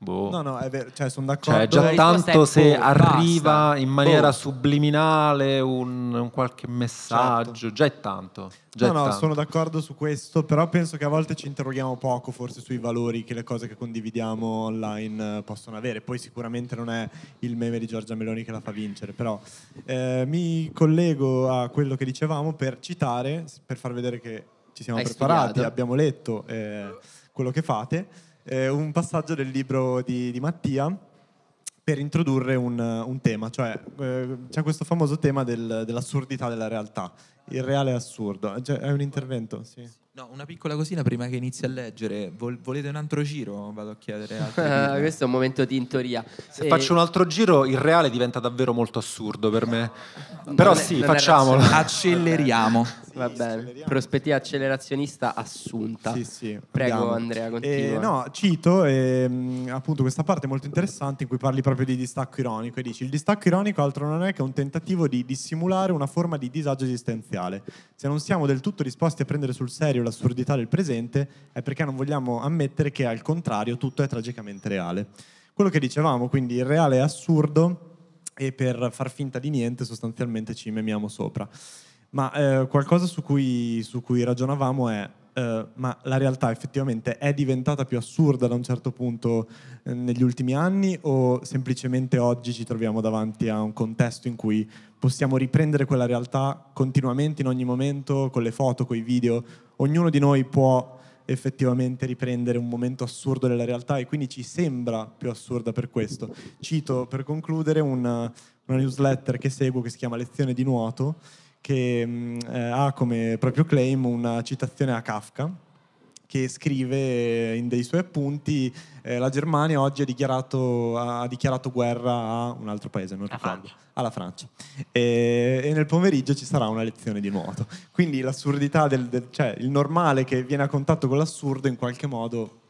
Boh. No, no, è vero, cioè sono d'accordo. Cioè già tanto se arriva in maniera boh. subliminale un, un qualche messaggio, certo. già è tanto. Già no, è no, tanto. Sono d'accordo su questo, però penso che a volte ci interroghiamo poco forse sui valori che le cose che condividiamo online possono avere. Poi sicuramente non è il meme di Giorgia Meloni che la fa vincere, però eh, mi collego a quello che dicevamo per citare, per far vedere che ci siamo Hai preparati, studiato. abbiamo letto eh, quello che fate. Eh, un passaggio del libro di, di Mattia per introdurre un, un tema, cioè eh, c'è questo famoso tema del, dell'assurdità della realtà, il reale è assurdo, cioè, è un intervento, sì. No, una piccola cosina prima che inizi a leggere. Vol- volete un altro giro? Vado a chiedere altre. Questo è un momento di tintoria. Se e... faccio un altro giro, il reale diventa davvero molto assurdo per me. No, però non sì, non facciamolo. Acceleriamo. Sì, Va bene. Acceleriamo. Prospettiva accelerazionista assunta. Sì, sì. Prego, andiamo. Andrea, continua. Eh, no, cito eh, appunto questa parte molto interessante in cui parli proprio di distacco ironico e dici: il distacco ironico altro non è che un tentativo di dissimulare una forma di disagio esistenziale. Se non siamo del tutto disposti a prendere sul serio l'assurdità del presente è perché non vogliamo ammettere che al contrario tutto è tragicamente reale. Quello che dicevamo, quindi il reale è assurdo e per far finta di niente sostanzialmente ci memiamo sopra. Ma eh, qualcosa su cui, su cui ragionavamo è eh, ma la realtà effettivamente è diventata più assurda da un certo punto eh, negli ultimi anni, o semplicemente oggi ci troviamo davanti a un contesto in cui possiamo riprendere quella realtà continuamente in ogni momento con le foto, con i video? Ognuno di noi può effettivamente riprendere un momento assurdo della realtà e quindi ci sembra più assurda per questo. Cito per concludere una, una newsletter che seguo che si chiama Lezione di Nuoto, che mh, eh, ha come proprio claim una citazione a Kafka, che scrive in dei suoi appunti eh, la Germania oggi ha dichiarato, ha dichiarato guerra a un altro paese, non ricordo, alla Francia, e, e nel pomeriggio ci sarà una lezione di nuoto. Quindi l'assurdità, del, del, cioè il normale che viene a contatto con l'assurdo in qualche modo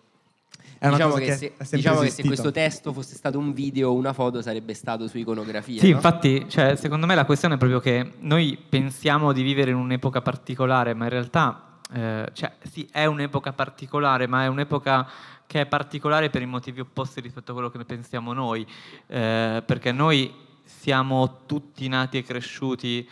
è una diciamo cosa che, che se, diciamo che se questo testo fosse stato un video o una foto sarebbe stato su Iconografie. Sì, no? Infatti, cioè, secondo me la questione è proprio che noi pensiamo di vivere in un'epoca particolare, ma in realtà Eh, cioè, sì, è un'epoca particolare, ma è un'epoca che è particolare per i motivi opposti rispetto a quello che ne pensiamo noi, eh, perché noi siamo tutti nati e cresciuti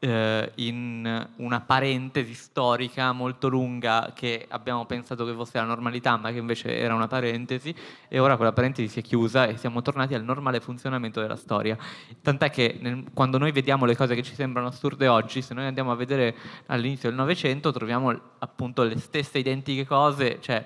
eh, in una parentesi storica molto lunga che abbiamo pensato che fosse la normalità, ma che invece era una parentesi, e ora quella parentesi si è chiusa e siamo tornati al normale funzionamento della storia. Tant'è che nel, quando noi vediamo le cose che ci sembrano assurde oggi, se noi andiamo a vedere all'inizio del Novecento troviamo appunto le stesse identiche cose, cioè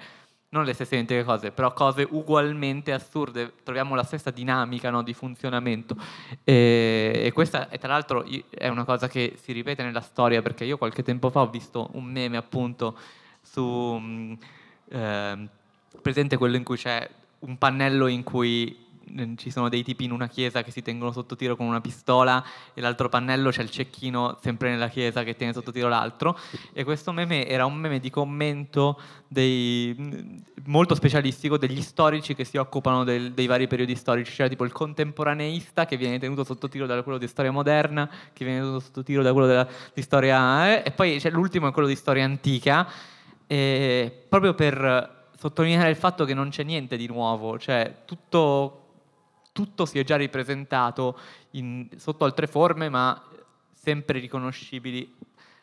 non le stesse identiche cose, però cose ugualmente assurde, troviamo la stessa dinamica, no, di funzionamento. E, e questa è, tra l'altro, è una cosa che si ripete nella storia, perché io qualche tempo fa ho visto un meme appunto su eh, presente quello in cui c'è un pannello in cui ci sono dei tipi in una chiesa che si tengono sotto tiro con una pistola e l'altro pannello c'è il cecchino sempre nella chiesa che tiene sotto tiro l'altro, e questo meme era un meme di commento dei, molto specialistico degli storici che si occupano del, dei vari periodi storici, c'era tipo il contemporaneista che viene tenuto sotto tiro da quello di storia moderna, che viene tenuto sotto tiro da quello della, di storia eh, e poi c'è l'ultimo è quello di storia antica, eh, proprio per sottolineare il fatto che non c'è niente di nuovo, cioè tutto, tutto si è già ripresentato in, sotto altre forme, ma sempre riconoscibili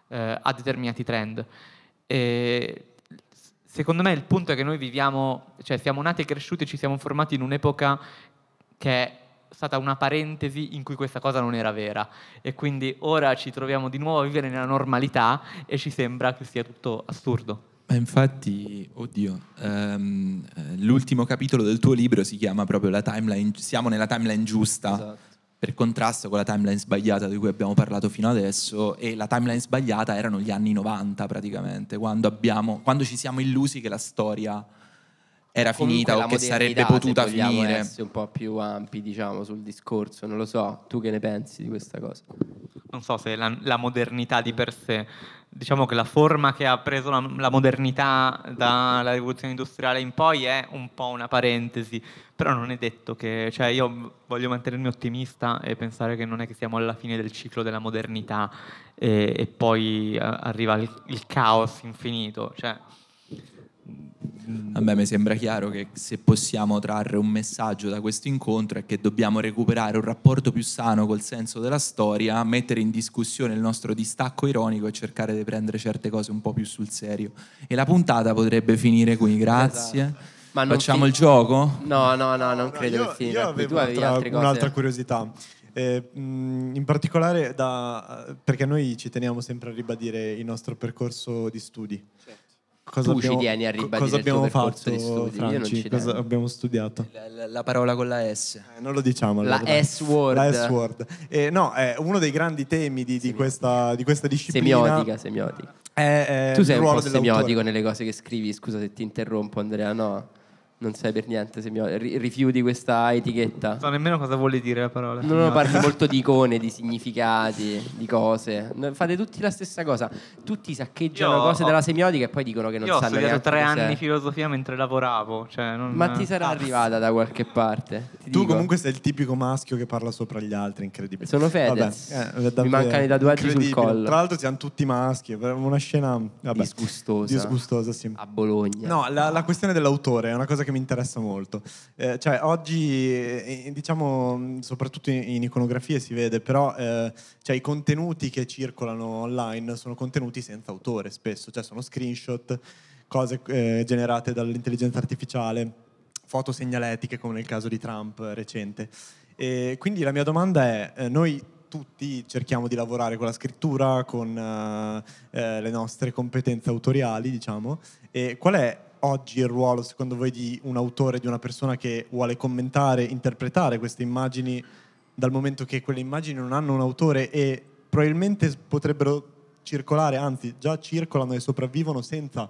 eh, a determinati trend. E secondo me il punto è che noi viviamo, cioè siamo nati e cresciuti, ci siamo formati in un'epoca che è stata una parentesi in cui questa cosa non era vera, e quindi ora ci troviamo di nuovo a vivere nella normalità e ci sembra che sia tutto assurdo. Infatti, oddio, um, l'ultimo capitolo del tuo libro si chiama proprio la timeline, siamo nella timeline giusta, esatto, per contrasto con la timeline sbagliata di cui abbiamo parlato fino adesso, e la timeline sbagliata erano gli anni novanta praticamente, quando, abbiamo, quando ci siamo illusi che la storia era comunque finita o che sarebbe potuta se vogliamo finire. Essere un po' più ampi, diciamo, sul discorso, non lo so, tu che ne pensi di questa cosa? Non so se la, la modernità di per sé, diciamo che la forma che ha preso la, la modernità dalla rivoluzione industriale in poi è un po' una parentesi, però non è detto che, cioè io voglio mantenermi ottimista e pensare che non è che siamo alla fine del ciclo della modernità e, e poi arriva il, il caos infinito, cioè. A me mi sembra chiaro che se possiamo trarre un messaggio da questo incontro è che dobbiamo recuperare un rapporto più sano col senso della storia, mettere in discussione il nostro distacco ironico e cercare di prendere certe cose un po' più sul serio. E la puntata potrebbe finire qui, grazie. Esatto. Ma facciamo fin- il gioco? No, no, no, non no, credo io, che finire. Io avevo tu un'altra, altre cose. Un'altra curiosità. Eh, in particolare da, perché noi ci teniamo sempre a ribadire il nostro percorso di studi. Certo. Cosa tu abbiamo, ci tieni a ribadire il tuo percorso di studi? Franci, io non ci cosa abbiamo studiato? La, la, la parola con la S. Eh, non lo diciamo. Allora, la S-word. La S-word. Eh, no, è uno dei grandi temi di, di, questa, di questa disciplina. Semiotica, semiotica. È, è tu sei un po' semiotico dell'autore nelle cose che scrivi, scusa se ti interrompo Andrea, no? Non sai per niente se mi rifiuti questa etichetta. Non so nemmeno cosa vuole dire la parola. No, no, parli molto di icone, di significati, di cose. Fate tutti la stessa cosa. Tutti saccheggiano io cose ho... della semiotica e poi dicono che non io sanno neanche. Io ho studiato tre anni filosofia mentre lavoravo, cioè non... Ma ti sarà ah, arrivata da qualche parte. Ti tu dico. Comunque sei il tipico maschio che parla sopra gli altri, incredibile. Sono Fedez. Vabbè, eh, mi mancano i tatuaggi sul collo. Tra l'altro siamo tutti maschi, una scena vabbè, disgustosa. Disgustosa, sì. A Bologna. No, la, la questione dell'autore è una cosa che mi interessa molto, eh, cioè oggi eh, diciamo soprattutto in, in iconografie si vede, però eh, cioè, i contenuti che circolano online sono contenuti senza autore spesso, cioè sono screenshot, cose eh, generate dall'intelligenza artificiale, foto segnaletiche come nel caso di Trump recente, e quindi la mia domanda è eh, noi tutti cerchiamo di lavorare con la scrittura, con eh, le nostre competenze autoriali, diciamo, e qual è oggi il ruolo secondo voi di un autore, di una persona che vuole commentare, interpretare queste immagini, dal momento che quelle immagini non hanno un autore e probabilmente potrebbero circolare, anzi già circolano e sopravvivono senza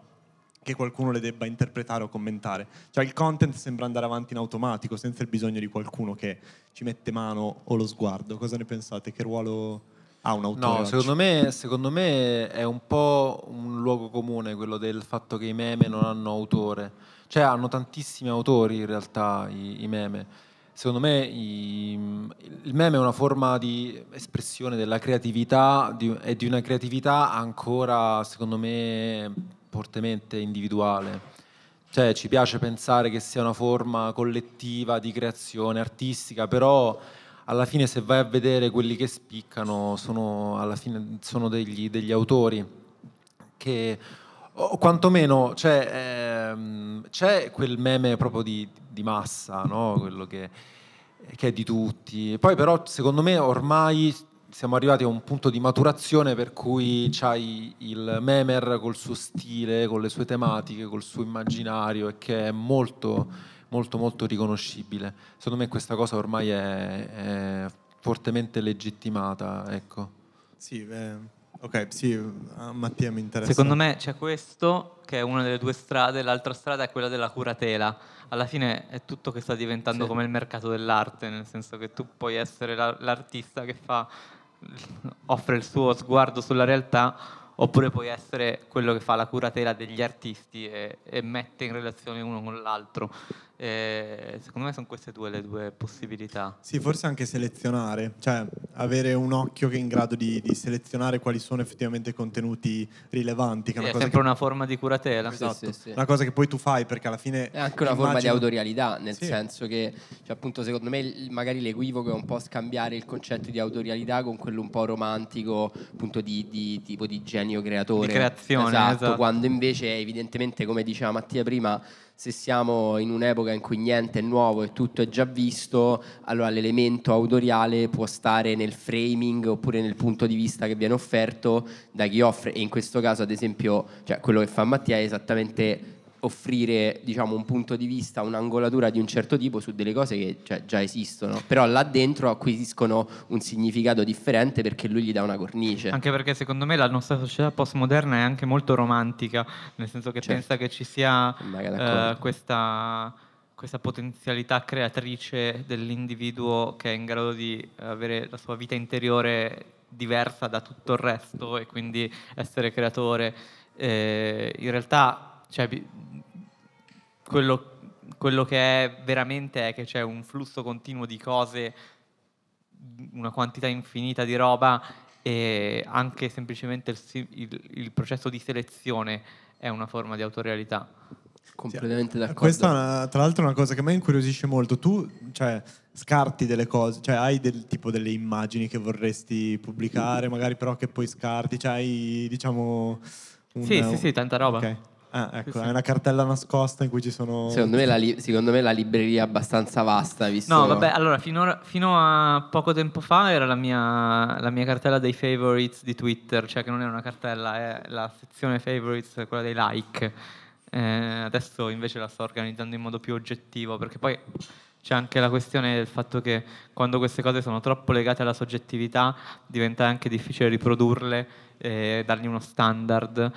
che qualcuno le debba interpretare o commentare, cioè il content sembra andare avanti in automatico senza il bisogno di qualcuno che ci mette mano o lo sguardo. Cosa ne pensate? Che ruolo ha un autore? No, secondo me, secondo me è un po' un luogo comune quello del fatto che i meme non hanno autore, cioè hanno tantissimi autori in realtà i, i meme. Secondo me i, il meme è una forma di espressione della creatività di, e di una creatività ancora secondo me fortemente individuale, cioè ci piace pensare che sia una forma collettiva di creazione artistica, però alla fine se vai a vedere quelli che spiccano sono, alla fine, sono degli, degli autori che o quantomeno c'è, ehm, c'è quel meme proprio di, di massa, no? Quello che, che è di tutti. Poi però secondo me ormai siamo arrivati a un punto di maturazione per cui c'hai il memer col suo stile, con le sue tematiche, col suo immaginario e che è molto... molto molto riconoscibile. Secondo me questa cosa ormai è, è fortemente legittimata, ecco. Sì, beh, Ok, sì, a Mattia mi interessa. Secondo me c'è questo, che è una delle due strade, l'altra strada è quella della curatela. Alla fine è tutto che sta diventando sì. come il mercato dell'arte, nel senso che tu puoi essere l'artista che fa, offre il suo sguardo sulla realtà, oppure puoi essere quello che fa la curatela degli artisti e, e mette in relazione uno con l'altro. E secondo me sono queste due le due possibilità. Sì, forse anche selezionare, cioè avere un occhio che è in grado di, di selezionare quali sono effettivamente contenuti rilevanti. Che sì, è una cosa sempre che... una forma di curatela. Esatto, sì, sì, sì. Una cosa che poi tu fai perché alla fine... È anche una immagino... forma di autorialità, nel sì. senso che, cioè, appunto, secondo me magari l'equivoco è un po' scambiare il concetto di autorialità con quello un po' romantico, appunto di, di tipo di genio creatore. Di creazione, esatto, esatto. Quando invece evidentemente, come diceva Mattia prima, se siamo in un'epoca in cui niente è nuovo e tutto è già visto, allora l'elemento autoriale può stare nel framing oppure nel punto di vista che viene offerto da chi offre. E in questo caso, ad esempio, cioè, quello che fa Mattia è esattamente offrire, diciamo, un punto di vista, un'angolatura di un certo tipo su delle cose che, cioè, già esistono, però là dentro acquisiscono un significato differente perché lui gli dà una cornice. Anche perché secondo me la nostra società postmoderna è anche molto romantica, nel senso che certo. pensa che ci sia eh, questa, questa potenzialità creatrice dell'individuo che è in grado di avere la sua vita interiore diversa da tutto il resto e quindi essere creatore. Eh, in realtà, cioè, quello, quello che è veramente è che c'è un flusso continuo di cose, una quantità infinita di roba, e anche semplicemente il, il, il processo di selezione è una forma di autorialità. Completamente d'accordo. Questa è una, tra l'altro, è una cosa che a me incuriosisce molto. Tu, cioè, scarti delle cose, cioè hai del tipo delle immagini che vorresti pubblicare, magari però che poi scarti, cioè hai, diciamo... Un, sì, un... sì, sì, tanta roba. Okay. Ah, ecco, sì, sì. È una cartella nascosta in cui ci sono... Secondo me la, li- secondo me la libreria è abbastanza vasta, visto... No, vabbè, allora, finora, fino a poco tempo fa era la mia, la mia cartella dei favorites di Twitter, cioè che non è una cartella, è la sezione favorites, quella dei like. Eh, adesso invece la sto organizzando in modo più oggettivo, perché poi c'è anche la questione del fatto che quando queste cose sono troppo legate alla soggettività diventa anche difficile riprodurle e dargli uno standard...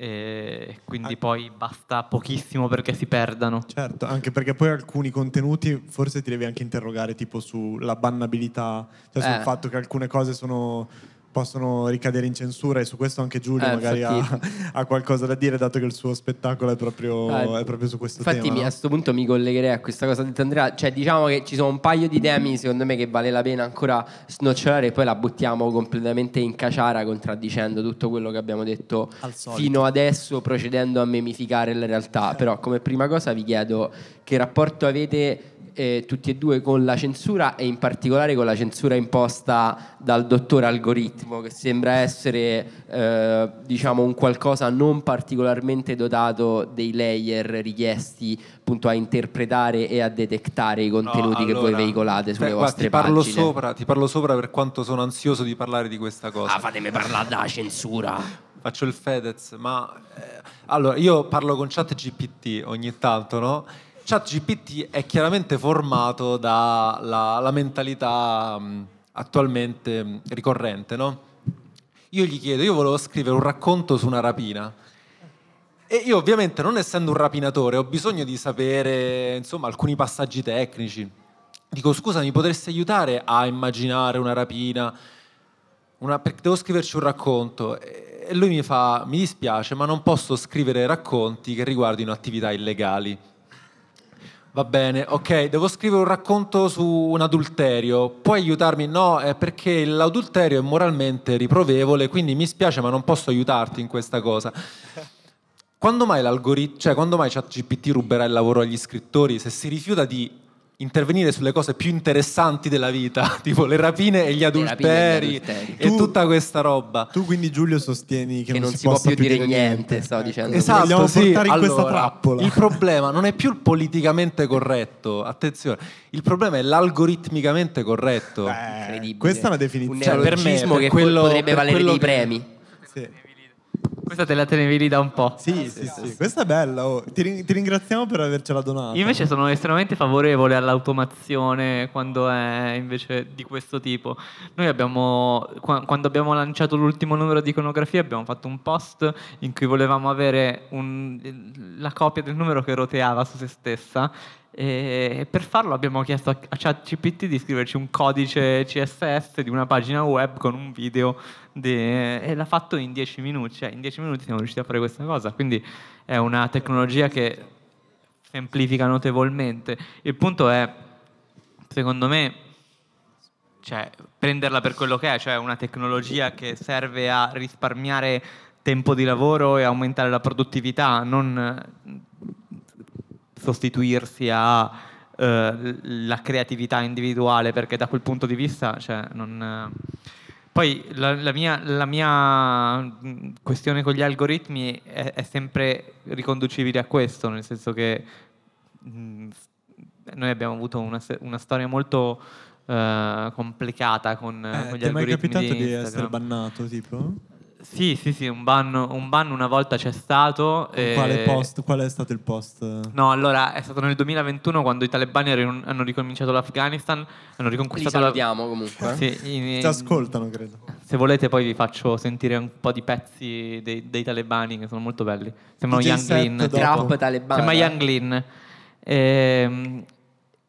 E quindi poi basta pochissimo perché si perdano. Certo, anche perché poi alcuni contenuti forse ti devi anche interrogare tipo sulla bannabilità, cioè eh. sul fatto che alcune cose sono, possono ricadere in censura, e su questo anche Giulio eh, magari ha, ha qualcosa da dire, dato che il suo spettacolo è proprio, eh, è proprio su questo infatti tema. Infatti a questo punto mi collegherei a questa cosa di Andrea, cioè diciamo che ci sono un paio di temi secondo me che vale la pena ancora snocciolare e poi la buttiamo completamente in caciara contraddicendo tutto quello che abbiamo detto fino adesso, procedendo a memificare la realtà. Però come prima cosa vi chiedo che rapporto avete Eh, tutti e due con la censura, e in particolare con la censura imposta dal dottor Algoritmo, che sembra essere eh, diciamo un qualcosa non particolarmente dotato dei layer richiesti appunto a interpretare e a detectare i contenuti no, allora, che voi veicolate sulle te, vostre guarda, ti parlo pagine sopra, ti parlo sopra per quanto sono ansioso di parlare di questa cosa. Ah, fatemi parlare della censura. Faccio il Fedez, ma eh, allora io parlo con ChatGPT ogni tanto, no? ChatGPT è chiaramente formato dalla mentalità mh, attualmente mh, ricorrente, no? Io gli chiedo, io volevo scrivere un racconto su una rapina, e io ovviamente, non essendo un rapinatore, ho bisogno di sapere, insomma, alcuni passaggi tecnici. Dico, scusa, mi potresti aiutare a immaginare una rapina? Una, perché devo scriverci un racconto. E lui mi fa, mi dispiace, ma non posso scrivere racconti che riguardino attività illegali. Va bene, ok, devo scrivere un racconto su un adulterio, puoi aiutarmi? No, è perché l'adulterio è moralmente riprovevole, quindi mi spiace ma non posso aiutarti in questa cosa. Quando mai l'algoritmo, cioè quando mai ChatGPT ruberà il lavoro agli scrittori, se si rifiuta di intervenire sulle cose più interessanti della vita, tipo le rapine e gli adulteri, e, gli adulteri. e tu, tutta questa roba. Tu quindi, Giulio, sostieni che, che non, non si, si può più dire, dire niente, niente. Stavo dicendo, esatto, vogliamo sì. portare in allora, questa trappola. Il problema non è più il politicamente corretto, attenzione, il problema è l'algoritmicamente corretto. Beh, questa è una definizione, un neologismo, cioè, per me, per che quello, potrebbe valere dei premi. Sì. Questa te la tenevi da un po'. Sì, ah, sì, sì, sì, questa è bella. Oh. Ti, ring- ti ringraziamo per avercela donata. Io invece sono estremamente favorevole all'automazione quando è invece di questo tipo. Noi abbiamo, qu- quando abbiamo lanciato l'ultimo numero di Iconografie, abbiamo fatto un post in cui volevamo avere un, la copia del numero che roteava su se stessa. E per farlo abbiamo chiesto a ChatGPT di scriverci un codice C S S di una pagina web con un video de... e l'ha fatto in dieci minuti, cioè in dieci minuti siamo riusciti a fare questa cosa, quindi è una tecnologia che semplifica notevolmente. Il punto è, secondo me, cioè, prenderla per quello che è, cioè una tecnologia che serve a risparmiare tempo di lavoro e aumentare la produttività, non sostituirsi a eh, la creatività individuale, perché da quel punto di vista, cioè, non... Poi la, la, mia, la mia questione con gli algoritmi è, è sempre riconducibile a questo, nel senso che mh, noi abbiamo avuto una, una storia molto eh, complicata con, eh, con gli algoritmi. Ti è mai capitato di, di essere bannato, tipo? Sì, sì, sì, un banno, un banno una volta c'è stato. E... Quale post? Qual è stato il post? No, allora è stato nel duemilaventuno quando i talebani erano, hanno ricominciato l'Afghanistan, hanno riconquistato. Li salutiamo la... comunque. Sì, in... Ci ascoltano, credo. Se volete poi vi faccio sentire un po' di pezzi dei, dei talebani che sono molto belli. Sembrano Young Lean. Trap talebani. Sembra Young Lean. E...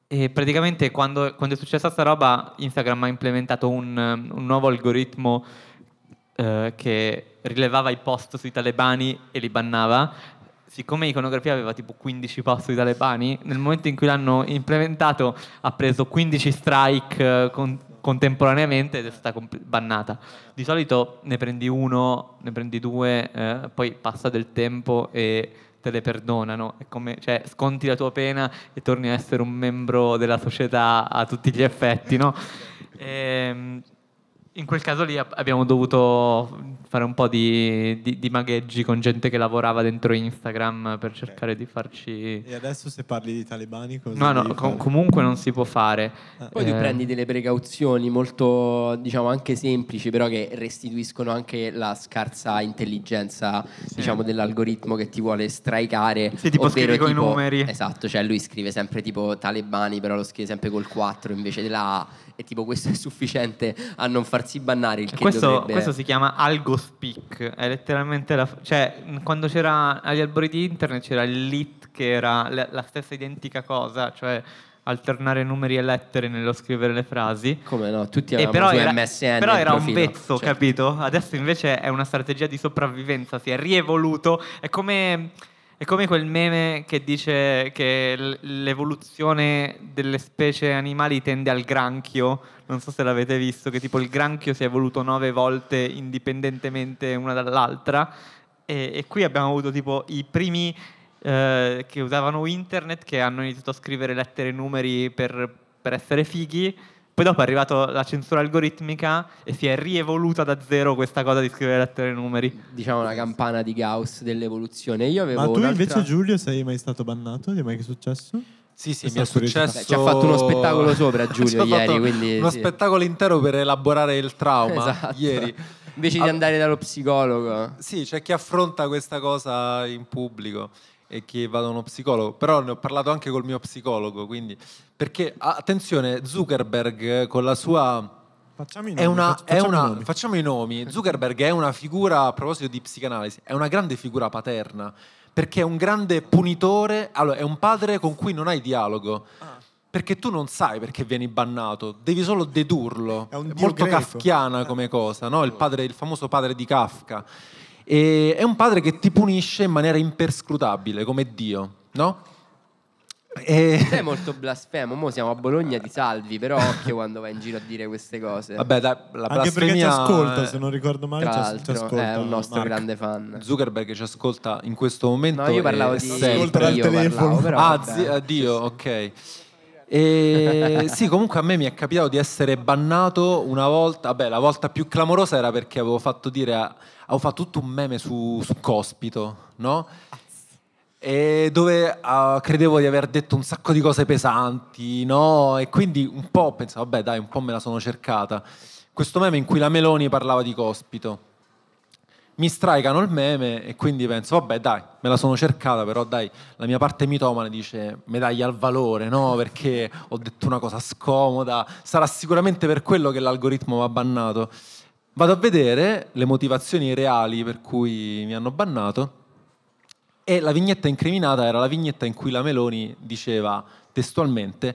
e praticamente quando, quando è successa sta roba, Instagram ha implementato un, un nuovo algoritmo che rilevava i post sui talebani e li bannava. Siccome Iconografia aveva tipo quindici post sui talebani, nel momento in cui l'hanno implementato ha preso quindici strike con- contemporaneamente ed è stata comp- bannata. Di solito ne prendi uno, ne prendi due, eh, poi passa del tempo e te le perdonano. È come, cioè, sconti la tua pena e torni a essere un membro della società a tutti gli effetti, no? Ehm... In quel caso lì abbiamo dovuto fare un po' di, di, di magheggi con gente che lavorava dentro Instagram per cercare okay. di farci... E adesso se parli di talebani cosa No, no, com- comunque non si può fare. Ah. Poi eh... tu prendi delle precauzioni molto, diciamo, anche semplici, però che restituiscono anche la scarsa intelligenza, sì. diciamo, dell'algoritmo che ti vuole strikare. Sì, tipo scrivi con i numeri. Esatto, cioè lui scrive sempre tipo talebani, però lo scrive sempre col quattro invece della A. E tipo questo è sufficiente a non farsi bannare il che questo, dovrebbe... questo si chiama algo speak, è letteralmente la, cioè quando c'era agli albori di internet c'era il lit che era la, la stessa identica cosa, cioè alternare numeri e lettere nello scrivere le frasi. Come no, tutti avevamo però era, M S N però era un vezzo, cioè. Capito? Adesso invece è una strategia di sopravvivenza, si è rievoluto, è come è come quel meme che dice che l'evoluzione delle specie animali tende al granchio. Non so se l'avete visto, che tipo il granchio si è evoluto nove volte indipendentemente una dall'altra. E, e qui abbiamo avuto tipo i primi eh, che usavano internet, che hanno iniziato a scrivere lettere e numeri per, per essere fighi. Poi dopo è arrivata la censura algoritmica e si è rievoluta da zero questa cosa di scrivere lettere e numeri. Diciamo la campana di Gauss dell'evoluzione. Io avevo Ma tu un'altra... invece Giulio sei mai stato bannato? Ti è mai che è successo? Sì, sì, mi è successo... Beh, ci ha fatto uno spettacolo sopra Giulio ieri, quindi... Uno sì. spettacolo intero per elaborare il trauma, esatto. ieri. Invece ah, di andare dallo psicologo. Sì, c'è chi affronta questa cosa in pubblico e chi va da uno psicologo. Però ne ho parlato anche col mio psicologo, quindi... Perché, attenzione, Zuckerberg con la sua... Facciamo i nomi. È una, facciamo, è una, i nomi. facciamo i nomi. Zuckerberg è una figura, a proposito di psicanalisi, è una grande figura paterna. Perché è un grande punitore, allora è un padre con cui non hai dialogo, ah. perché tu non sai perché vieni bannato, devi solo dedurlo. È, un è molto greco. Kafkiana come cosa, no? Il, padre, il famoso padre di Kafka. E è un padre che ti punisce in maniera imperscrutabile, come Dio, no? E... Sei molto blasfemo. Mo siamo a Bologna, ti salvi, però occhio quando vai in giro a dire queste cose. Vabbè, dai, la blasfemia... Anche perché ci ascolta, se non ricordo male, ci ascolta. È un nostro Mark. grande fan. Zuckerberg ci ascolta in questo momento. No, io parlavo di ascolta dal telefono. Parlavo, ah, zi- addio, ok. E sì, comunque a me mi è capitato di essere bannato una volta. Vabbè, la volta più clamorosa era perché avevo fatto dire, a... avevo fatto tutto un meme su, su Cospito, no? E dove uh, credevo di aver detto un sacco di cose pesanti, no? E quindi un po' pensavo, vabbè dai, un po' me la sono cercata. Questo meme in cui la Meloni parlava di Cospito. mi straicano il meme e quindi penso, vabbè dai, me la sono cercata, però dai, la mia parte mitomane dice medaglia al valore, no? Perché ho detto una cosa scomoda, sarà sicuramente per quello che l'algoritmo mi ha bannato. Vado a vedere le motivazioni reali per cui mi hanno bannato e la vignetta incriminata era la vignetta in cui la Meloni diceva testualmente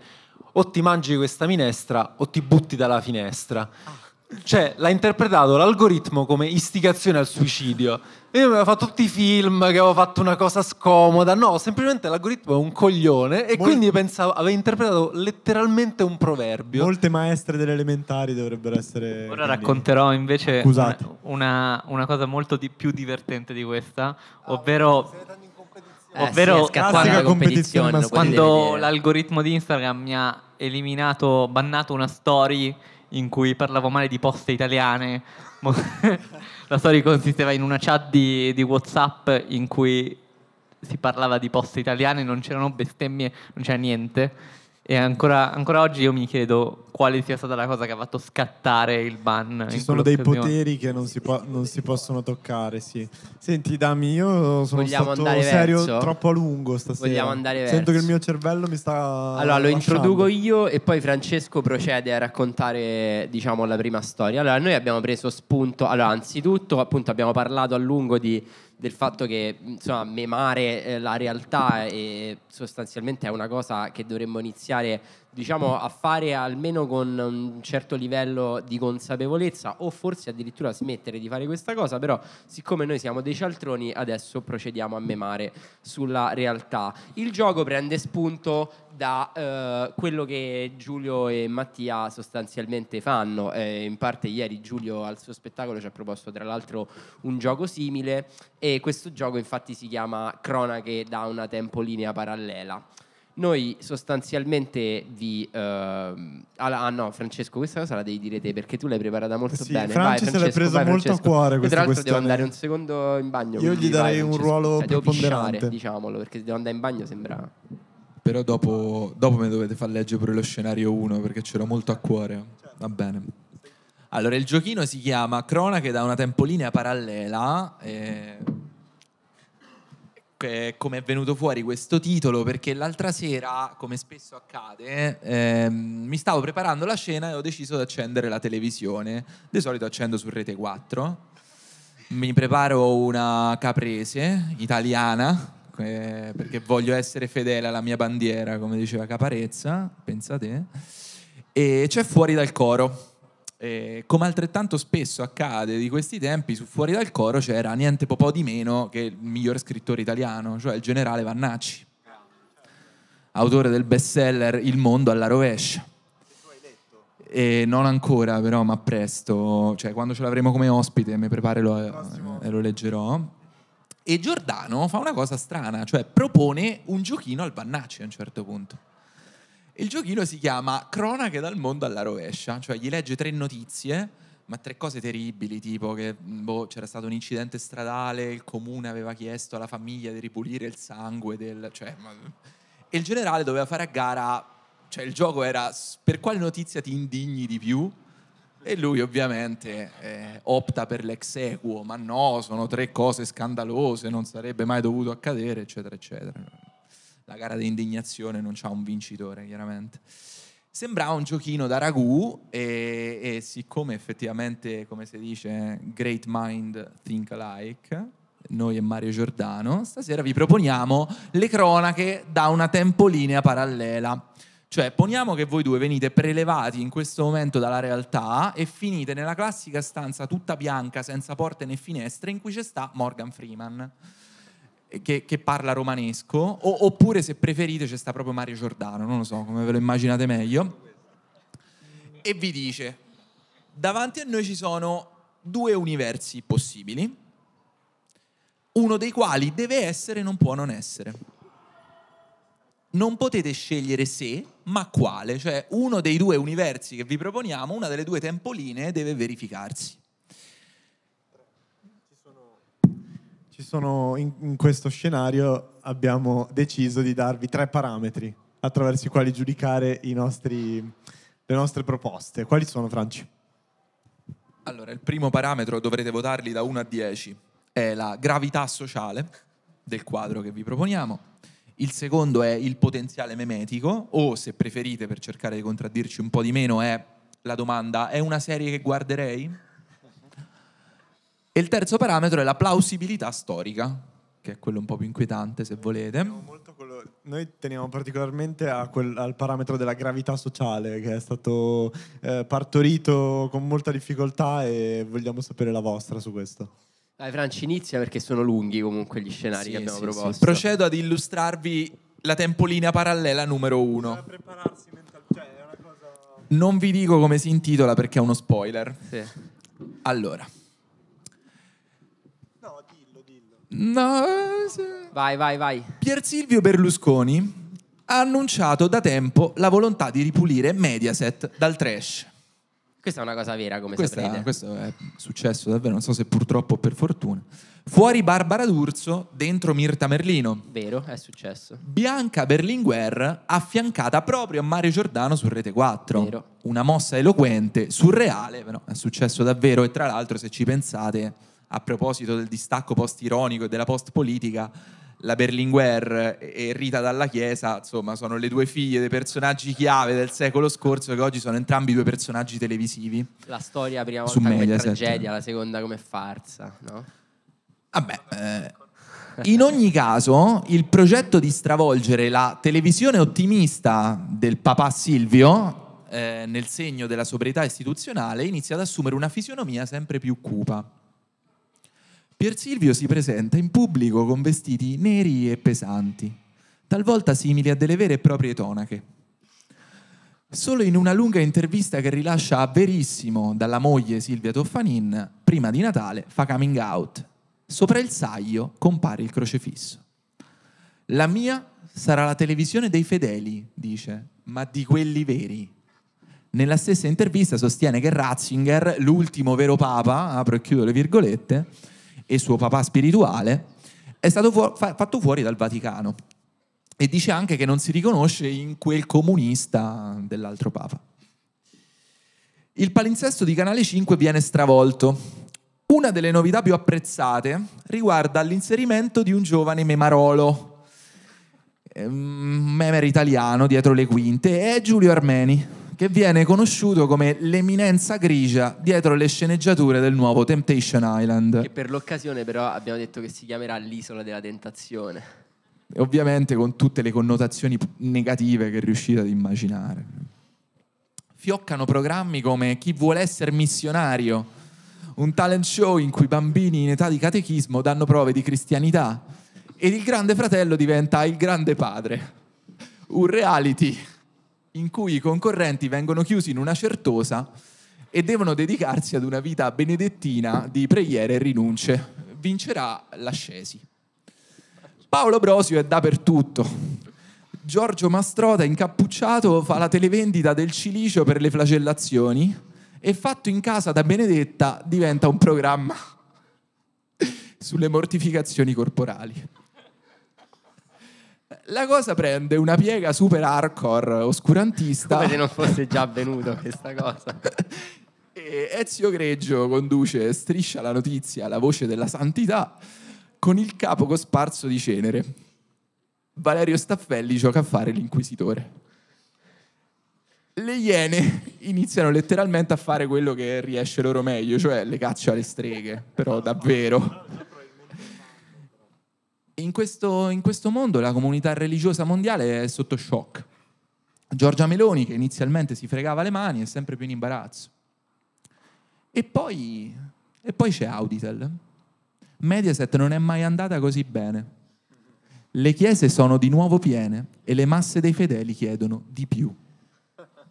o ti mangi questa minestra o ti butti dalla finestra. Cioè, l'ha interpretato l'algoritmo come istigazione al suicidio. E io mi avevo fatto tutti i film che avevo fatto una cosa scomoda. No, semplicemente l'algoritmo è un coglione. E Mol- quindi pensavo, aveva interpretato letteralmente un proverbio. Molte maestre delle elementari dovrebbero essere... Ora racconterò invece una, una, una cosa molto di, più divertente di questa. Ah, ovvero... Eh, ovvero sì, classica competizione, competizione quando l'algoritmo di Instagram mi ha eliminato, bannato una story in cui parlavo male di poste italiane. La storia consisteva in una chat di, di WhatsApp in cui si parlava di poste italiane, non c'erano bestemmie, non c'era niente. E ancora, ancora oggi io mi chiedo quale sia stata la cosa che ha fatto scattare il ban. Ci sono dei poteri che non si, po- non si possono toccare, sì. Senti, Dami, io sono Vogliamo stato serio verso? troppo a lungo stasera. Vogliamo andare verso? Sento che il mio cervello mi sta Allora, lo lasciando. introduco io e poi Francesco procede a raccontare, diciamo, la prima storia. Allora, noi abbiamo preso spunto... Allora, anzitutto, appunto, abbiamo parlato a lungo di... del fatto che, insomma, memare eh, la realtà è, sostanzialmente è una cosa che dovremmo iniziare, diciamo, a fare almeno con un certo livello di consapevolezza, o forse addirittura smettere di fare questa cosa. Però siccome noi siamo dei cialtroni, adesso procediamo a memare sulla realtà. Il gioco prende spunto da eh, quello che Giulio e Mattia sostanzialmente fanno. Eh, in parte ieri Giulio al suo spettacolo ci ha proposto tra l'altro un gioco simile, e questo gioco infatti si chiama Cronache da una tempolinea parallela. Noi sostanzialmente vi... Uh, ah no, Francesco, questa cosa la devi dire te, perché tu l'hai preparata molto sì, bene. Francesco, vai, Francesco, se l'è presa vai, molto a cuore questa. Tra l'altro questione. Devo andare un secondo in bagno. Io gli darei vai, un Francesco. ruolo cioè, preponderante. Devo pisciare, diciamolo, perché se devo andare in bagno sembra... Però dopo, dopo mi dovete far leggere pure lo scenario uno, perché c'era molto a cuore. Va bene. Allora, il giochino si chiama Cronache da una tempolinea parallela... E... come è venuto fuori questo titolo? Perché l'altra sera, come spesso accade, ehm, mi stavo preparando la cena e ho deciso di accendere la televisione. Di solito accendo su Rete quattro, mi preparo una caprese italiana, eh, perché voglio essere fedele alla mia bandiera, come diceva Caparezza, pensate. E c'è Fuori dal Coro. E come altrettanto spesso accade di questi tempi, su Fuori dal Coro c'era niente po' di meno che il miglior scrittore italiano, cioè il generale Vannacci, autore del bestseller Il mondo alla rovescia. Tu hai letto? E non ancora, però, ma presto, cioè quando ce l'avremo come ospite mi preparo e lo leggerò. E Giordano fa una cosa strana, cioè propone un giochino al Vannacci a un certo punto. Il giochino si chiama Cronache dal mondo alla rovescia, cioè gli legge tre notizie, ma tre cose terribili, tipo che boh, c'era stato un incidente stradale, il comune aveva chiesto alla famiglia di ripulire il sangue del... Cioè, ma... E il generale doveva fare a gara, cioè il gioco era per quale notizia ti indigni di più, e lui ovviamente eh, opta per l'ex equo, ma no, sono tre cose scandalose, non sarebbe mai dovuto accadere, eccetera, eccetera. La gara di indignazione non c'ha un vincitore, chiaramente. Sembrava un giochino da Ragù e, e siccome effettivamente, come si dice, great mind think alike, noi e Mario Giordano, stasera vi proponiamo le cronache da una tempolinea parallela. Cioè, poniamo che voi due venite prelevati in questo momento dalla realtà e finite nella classica stanza tutta bianca, senza porte né finestre, in cui c'è sta Morgan Freeman. Che, che parla romanesco, o, oppure se preferite c'è sta proprio Mario Giordano, non lo so come ve lo immaginate meglio, e vi dice: davanti a noi ci sono due universi possibili, uno dei quali deve essere, non può non essere, non potete scegliere se ma quale, cioè uno dei due universi che vi proponiamo, una delle due tempoline deve verificarsi. Ci sono, in, in questo scenario abbiamo deciso di darvi tre parametri attraverso i quali giudicare i nostri, le nostre proposte. Quali sono, Franci? Allora, il primo parametro dovrete votarli da uno a dieci. è la gravità sociale del quadro che vi proponiamo, il secondo è il potenziale memetico, o se preferite, per cercare di contraddirci un po' di meno, è la domanda: è una serie che guarderei? E il terzo parametro è la plausibilità storica, che è quello un po' più inquietante, se volete. Molto quello... Noi teniamo particolarmente a quel, al parametro della gravità sociale, che è stato eh, partorito con molta difficoltà, e vogliamo sapere la vostra su questo. Dai Franci, inizia, perché sono lunghi comunque gli scenari sì, che abbiamo sì, proposto. Sì. Procedo ad illustrarvi la tempolina parallela numero uno. Bisogna prepararsi mentalmente, cioè, è una cosa... Non vi dico come si intitola perché è uno spoiler. Sì. Allora... No, se... Vai, vai, vai. Pier Silvio Berlusconi ha annunciato da tempo la volontà di ripulire Mediaset dal trash. Questa è una cosa vera, come Questa, saprete. Questo è successo davvero, non so se purtroppo o per fortuna. Fuori Barbara D'Urso, dentro Mirta Merlino. Vero, è successo. Bianca Berlinguer affiancata proprio a Mario Giordano su Rete quattro. Vero. Una mossa eloquente, surreale, però è successo davvero. E tra l'altro, se ci pensate... A proposito del distacco post-ironico e della post-politica, la Berlinguer e Rita Dalla Chiesa, insomma, sono le due figlie dei personaggi chiave del secolo scorso, che oggi sono entrambi due personaggi televisivi. La storia la prima volta come Mediaset. Tragedia, la seconda come farsa, no? Vabbè, eh, in ogni caso il progetto di stravolgere la televisione ottimista del papà Silvio, eh, nel segno della sobrietà istituzionale, inizia ad assumere una fisionomia sempre più cupa. Pier Silvio si presenta in pubblico con vestiti neri e pesanti, talvolta simili a delle vere e proprie tonache. Solo in una lunga intervista che rilascia a Verissimo dalla moglie Silvia Toffanin, prima di Natale, fa coming out. Sopra il saio compare il crocefisso. La mia sarà la televisione dei fedeli, dice, ma di quelli veri. Nella stessa intervista sostiene che Ratzinger, l'ultimo vero papa, apro e chiudo le virgolette, e suo papà spirituale, è stato fu- fa- fatto fuori dal Vaticano, e dice anche che non si riconosce in quel comunista dell'altro papa. Il palinsesto di Canale cinque viene stravolto. Una delle novità più apprezzate riguarda l'inserimento di un giovane memarolo, memer italiano dietro le quinte, è Giulio Armeni, che viene conosciuto come l'eminenza grigia dietro le sceneggiature del nuovo Temptation Island. Che per l'occasione però abbiamo detto che si chiamerà l'isola della tentazione. E ovviamente con tutte le connotazioni negative che riuscite ad immaginare. Fioccano programmi come Chi vuole essere missionario, un talent show in cui bambini in età di catechismo danno prove di cristianità, ed Il Grande Fratello diventa Il Grande Padre, un reality in cui i concorrenti vengono chiusi in una certosa e devono dedicarsi ad una vita benedettina di preghiere e rinunce. Vincerà l'ascesi. Paolo Brosio è dappertutto. Giorgio Mastrota, incappucciato, fa la televendita del cilicio per le flagellazioni, e Fatto in casa da Benedetta diventa un programma sulle mortificazioni corporali. La cosa prende una piega super hardcore oscurantista, come se non fosse già avvenuto questa cosa. E Ezio Greggio conduce Striscia la notizia, la voce della santità, con il capo cosparso di cenere. Valerio Staffelli gioca a fare l'inquisitore. Le Iene iniziano letteralmente a fare quello che riesce loro meglio, cioè le caccia alle streghe, però davvero. In questo, in questo mondo la comunità religiosa mondiale è sotto shock. Giorgia Meloni, che inizialmente si fregava le mani, è sempre più in imbarazzo. E poi, e poi c'è Auditel. Mediaset non è mai andata così bene. Le chiese sono di nuovo piene e le masse dei fedeli chiedono di più.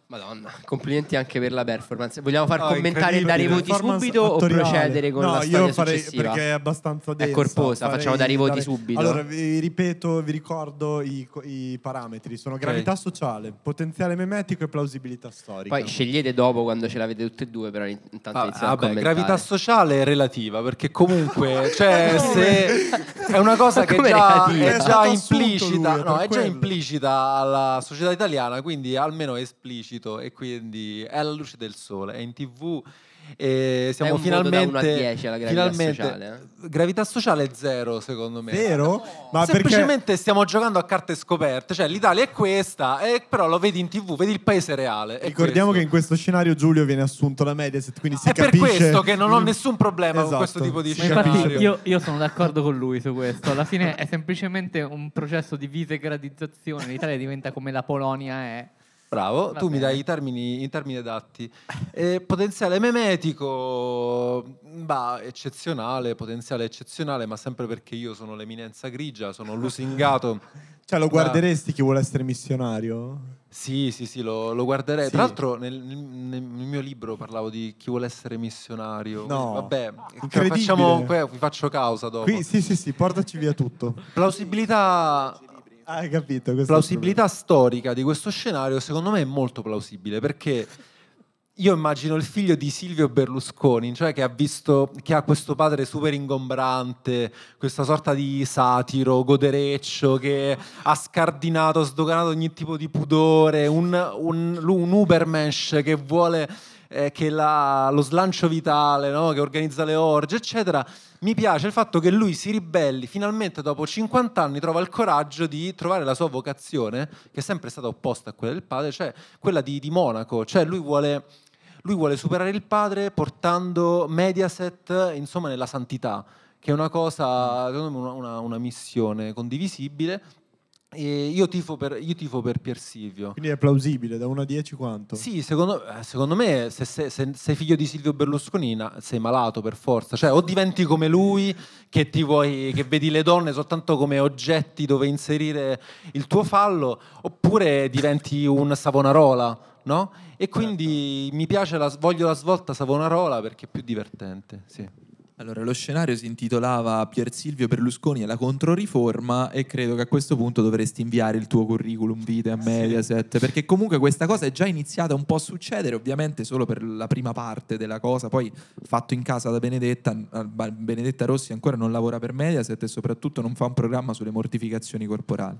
Madonna, complimenti anche per la performance. Vogliamo far no, commentare e dare i voti subito attoriale. O procedere con no, la storia io farei, successiva? No, io perché è abbastanza densa. È corposa, farei, facciamo dare i voti dare... subito. Allora, vi ripeto, vi ricordo i, i parametri. Sono gravità okay. sociale, potenziale memetico e plausibilità storica. Poi scegliete dopo, quando ce l'avete tutte e due, però intanto ah, iniziamo ah, a beh, commentare. Gravità sociale è relativa, perché comunque cioè, se è una cosa che già, è, è già implicita lui, no, è già implicita alla società italiana, quindi almeno è esplicito. E quindi è alla luce del sole, è in tv E siamo finalmente alla gravità finalmente, sociale. Eh? Gravità sociale zero, secondo me. Vero? No. Ma semplicemente perché... stiamo giocando a carte scoperte. Cioè, l'Italia è questa, e però lo vedi in tv, vedi il paese reale. Ricordiamo questo. Che in questo scenario Giulio viene assunto da Mediaset, quindi si è capisce... per questo che non ho nessun problema esatto. con questo tipo di scenario. Ma infatti io, io sono d'accordo con lui su questo. Alla fine è semplicemente un processo di visegradizzazione. L'Italia diventa come la Polonia è. Bravo, va tu bene. Mi dai i termini, i termini adatti. Eh, potenziale memetico, bah, eccezionale, potenziale eccezionale, ma sempre perché io sono l'eminenza grigia, sono lusingato. Cioè lo guarderesti chi vuole essere missionario? Sì, sì, sì, lo, lo guarderei. Sì. Tra l'altro nel, nel mio libro parlavo di chi vuole essere missionario. No, vabbè, facciamo, vi faccio causa dopo. Qui, sì, sì, sì, portaci via tutto. Plausibilità... Hai capito, plausibilità storica di questo scenario secondo me è molto plausibile, perché io immagino il figlio di Silvio Berlusconi, cioè che ha visto, che ha questo padre super ingombrante, questa sorta di satiro, godereccio, che ha scardinato, sdoganato ogni tipo di pudore, un, un, un ubermensch che vuole... che la, lo slancio vitale, no? Che organizza le orge, eccetera. Mi piace il fatto che lui si ribelli, finalmente dopo cinquanta anni trova il coraggio di trovare la sua vocazione, che è sempre stata opposta a quella del padre, cioè quella di, di monaco, cioè lui vuole, lui vuole superare il padre portando Mediaset, insomma, nella santità, che è una cosa, secondo me, una, una missione condivisibile. E io tifo per, io tifo per Pier Silvio. Quindi è plausibile, da uno a dieci quanto? Sì, secondo, secondo me se, se, se sei figlio di Silvio Berlusconi sei malato per forza, cioè o diventi come lui che, ti vuoi, che vedi le donne soltanto come oggetti dove inserire il tuo fallo, oppure diventi un Savonarola, no? E quindi certo. mi piace, la, voglio la svolta Savonarola perché è più divertente, sì. Allora, lo scenario si intitolava Pier Silvio Berlusconi e la controriforma, e credo che a questo punto dovresti inviare il tuo curriculum vitae a Mediaset, sì. perché comunque questa cosa è già iniziata un po' a succedere, ovviamente solo per la prima parte della cosa, poi fatto in casa da Benedetta, Benedetta Rossi ancora non lavora per Mediaset e soprattutto non fa un programma sulle mortificazioni corporali.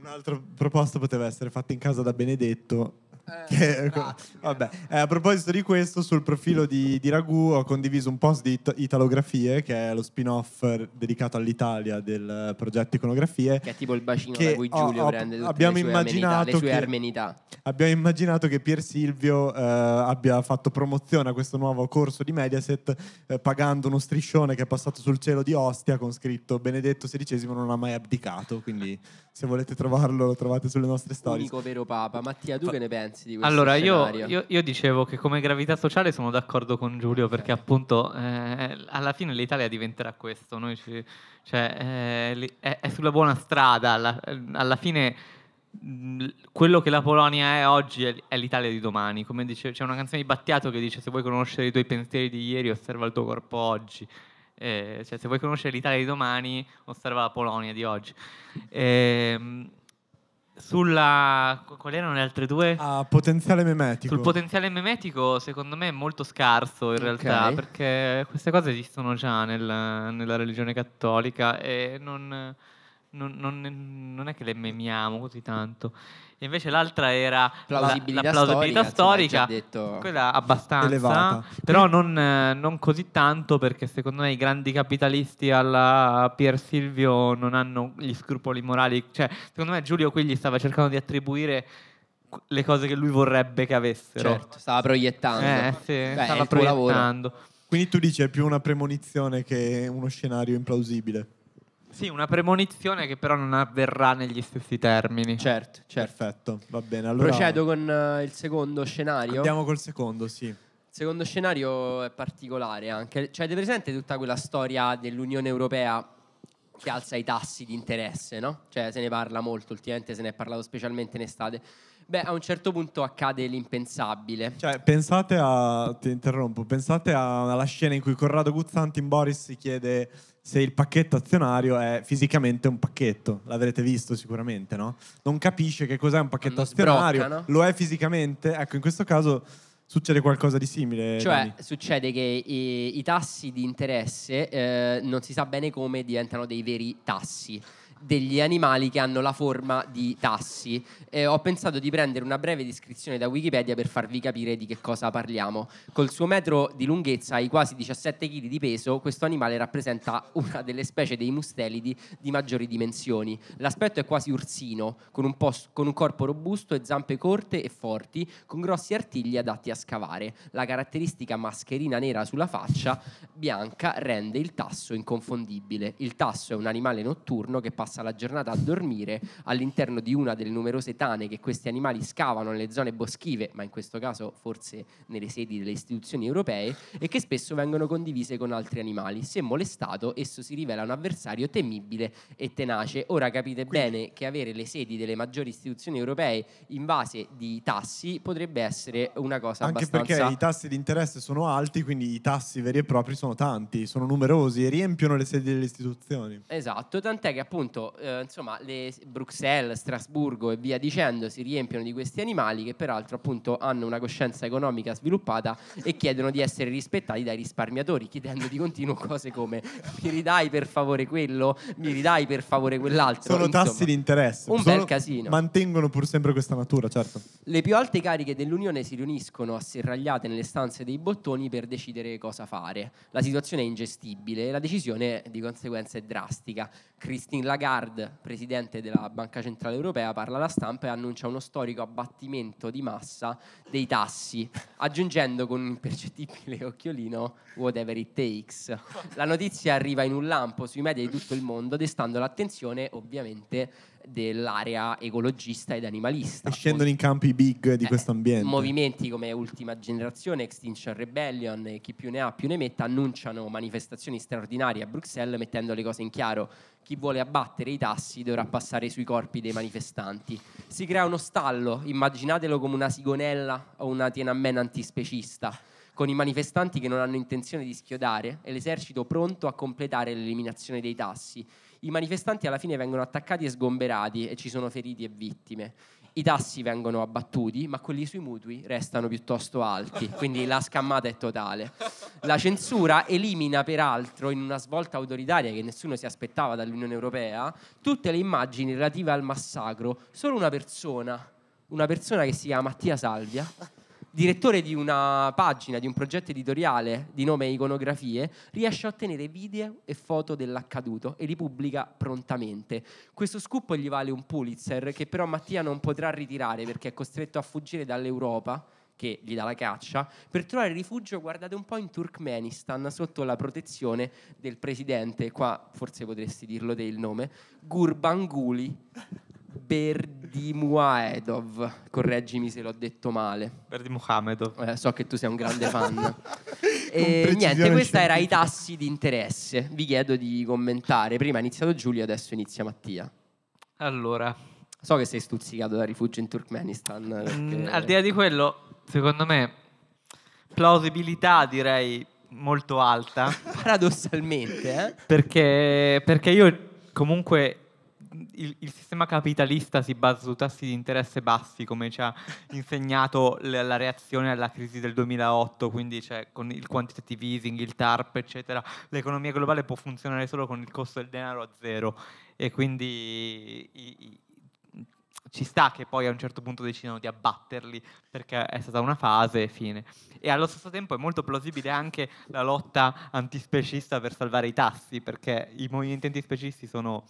Un'altra proposta poteva essere fatta in casa da Benedetto. Che, vabbè. Eh, a proposito di questo, sul profilo di, di Ragù ho condiviso un post di it- Italografie, che è lo spin-off dedicato all'Italia del progetto Iconografie, che è tipo il bacino da cui Giulio ho, prende tutte abbiamo le sue, immaginato amenità, le sue che, armenità. Abbiamo immaginato che Pier Silvio eh, abbia fatto promozione a questo nuovo corso di Mediaset eh, pagando uno striscione che è passato sul cielo di Ostia con scritto Benedetto sedicesimo non ha mai abdicato, quindi se volete trovarlo lo trovate sulle nostre storie. Unico vero papa. Mattia, tu Fa- che ne pensi? Di allora io, io, io dicevo che come gravità sociale sono d'accordo con Giulio, okay. perché appunto eh, alla fine l'Italia diventerà questo, noi ci, cioè, eh, è, è sulla buona strada, alla, alla fine mh, quello che la Polonia è oggi è, è l'Italia di domani, come dice, c'è una canzone di Battiato che dice se vuoi conoscere i tuoi pensieri di ieri osserva il tuo corpo oggi. Eh, cioè, se vuoi conoscere l'Italia di domani osserva la Polonia di oggi. eh, Sulla... quali erano le altre due? Ah, potenziale memetico. Sul potenziale memetico secondo me è molto scarso in realtà, okay. perché queste cose esistono già nel, nella religione cattolica e non, non, non, non è che le memiamo così tanto. E invece l'altra era plausibilità la, la plausibilità storica, storica detto quella abbastanza elevata. Però non, non così tanto, perché secondo me i grandi capitalisti alla Pier Silvio non hanno gli scrupoli morali, cioè secondo me Giulio qui gli stava cercando di attribuire le cose che lui vorrebbe che avessero. Certo, stava proiettando, eh, sì, Beh, stava proiettando. Quindi tu dici è più una premonizione che uno scenario implausibile. Sì, una premonizione che però non avverrà negli stessi termini. Certo, certo. Perfetto, va bene. Allora... procedo con uh, il secondo scenario. Andiamo col secondo, sì. Il secondo scenario è particolare anche. Cioè, avete presente tutta quella storia dell'Unione Europea che alza i tassi di interesse, no? Cioè, se ne parla molto, ultimamente se ne è parlato specialmente in estate. Beh, a un certo punto accade l'impensabile. Cioè, pensate a... ti interrompo. Pensate a, alla scena in cui Corrado Guzzanti in Boris si chiede... se il pacchetto azionario è fisicamente un pacchetto, l'avrete visto sicuramente, no? Non capisce che cos'è un pacchetto azionario, sbrocca, no? Lo è fisicamente. Ecco, in questo caso succede qualcosa di simile. Cioè, Dani. Succede che i, i tassi di interesse eh, non si sa bene come diventano dei veri tassi. degli animali che hanno la forma di tassi. Eh, ho pensato di prendere una breve descrizione da Wikipedia per farvi capire di che cosa parliamo. Col suo metro di lunghezza e quasi diciassette chili di peso, questo animale rappresenta una delle specie dei mustelidi di maggiori dimensioni. L'aspetto è quasi ursino, con un, pos- con un corpo robusto e zampe corte e forti, con grossi artigli adatti a scavare. La caratteristica mascherina nera sulla faccia bianca rende il tasso inconfondibile. Il tasso è un animale notturno che passa la giornata a dormire all'interno di una delle numerose tane che questi animali scavano nelle zone boschive, ma in questo caso forse nelle sedi delle istituzioni europee, e che spesso vengono condivise con altri animali. Se molestato, esso si rivela un avversario temibile e tenace. Ora capite bene che avere le sedi delle maggiori istituzioni europee invase di tassi potrebbe essere una cosa anche abbastanza... Anche perché i tassi di interesse sono alti, quindi i tassi veri e propri sono tanti, sono numerosi e riempiono le sedi delle istituzioni. Esatto, tant'è che appunto eh, insomma le Bruxelles, Strasburgo e via dicendo si riempiono di questi animali che peraltro appunto hanno una coscienza economica sviluppata e chiedono di essere rispettati dai risparmiatori, chiedendo di continuo cose come mi ridai per favore quello, mi ridai per favore quell'altro. Sono insomma, tassi di interesse. Un sono, bel casino. Mantengono pur sempre questa natura, certo. Le più alte cariche dell'Unione si riuniscono asserragliate nelle stanze dei bottoni per decidere cosa fare. La situazione è ingestibile e la decisione di conseguenza è drastica. Christine Lagarde, presidente della Banca Centrale Europea, parla alla stampa e annuncia uno storico abbattimento di massa dei tassi, aggiungendo con un impercettibile occhiolino whatever it takes. La notizia arriva in un lampo sui media di tutto il mondo, destando l'attenzione ovviamente dell'area ecologista ed animalista. E scendono in campi big di eh, questo ambiente. Movimenti come Ultima Generazione, Extinction Rebellion e chi più ne ha più ne metta annunciano manifestazioni straordinarie a Bruxelles, mettendo le cose in chiaro. Chi vuole abbattere i tassi dovrà passare sui corpi dei manifestanti. Si crea uno stallo, immaginatelo come una sigonella o una Tiananmen antispecista, con i manifestanti che non hanno intenzione di schiodare e l'esercito pronto a completare l'eliminazione dei tassi. I manifestanti alla fine vengono attaccati e sgomberati e ci sono feriti e vittime. I tassi vengono abbattuti, ma quelli sui mutui restano piuttosto alti, quindi la scammata è totale. La censura elimina peraltro, in una svolta autoritaria che nessuno si aspettava dall'Unione Europea, tutte le immagini relative al massacro. Solo una persona, una persona che si chiama Mattia Salvia, direttore di una pagina, di un progetto editoriale di nome Iconografie, riesce a ottenere video e foto dell'accaduto e li pubblica prontamente. Questo scoop gli vale un Pulitzer, che però Mattia non potrà ritirare perché è costretto a fuggire dall'Europa, che gli dà la caccia, per trovare rifugio, guardate un po', in Turkmenistan, sotto la protezione del presidente, qua forse potresti dirlo te il nome, Gurbanguly Berdimuhamedov, correggimi se l'ho detto male. Berdimuhamedov. Eh, so che tu sei un grande fan. E niente, questa era i tassi di interesse. Vi chiedo di commentare. Prima ha iniziato Giulio, adesso inizia Mattia. Allora, so che sei stuzzicato da rifugio in Turkmenistan. Perché... Mm, al di là di quello, secondo me, plausibilità direi molto alta. Paradossalmente, eh? Perché, perché io comunque... Il, il sistema capitalista si basa su tassi di interesse bassi, come ci ha insegnato le, la reazione alla crisi del duemilaotto, quindi cioè, con il quantitative easing, il TARP, eccetera. L'economia globale può funzionare solo con il costo del denaro a zero e quindi i, i, ci sta che poi a un certo punto decidano di abbatterli perché è stata una fase e fine. E allo stesso tempo è molto plausibile anche la lotta antispecista per salvare i tassi, perché i movimenti antispecisti sono...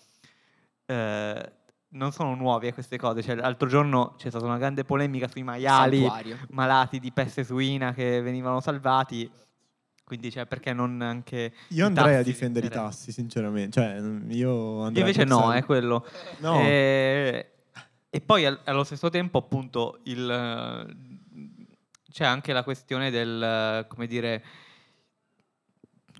Eh, non sono nuovi a queste cose, cioè, l'altro giorno c'è stata una grande polemica sui maiali Santuario. malati di peste suina che venivano salvati, quindi cioè, perché non anche io andrei a difendere i tassi sinceramente, cioè, io andrei invece a no è eh, quello no. E, e poi al, allo stesso tempo appunto il, c'è anche la questione del, come dire,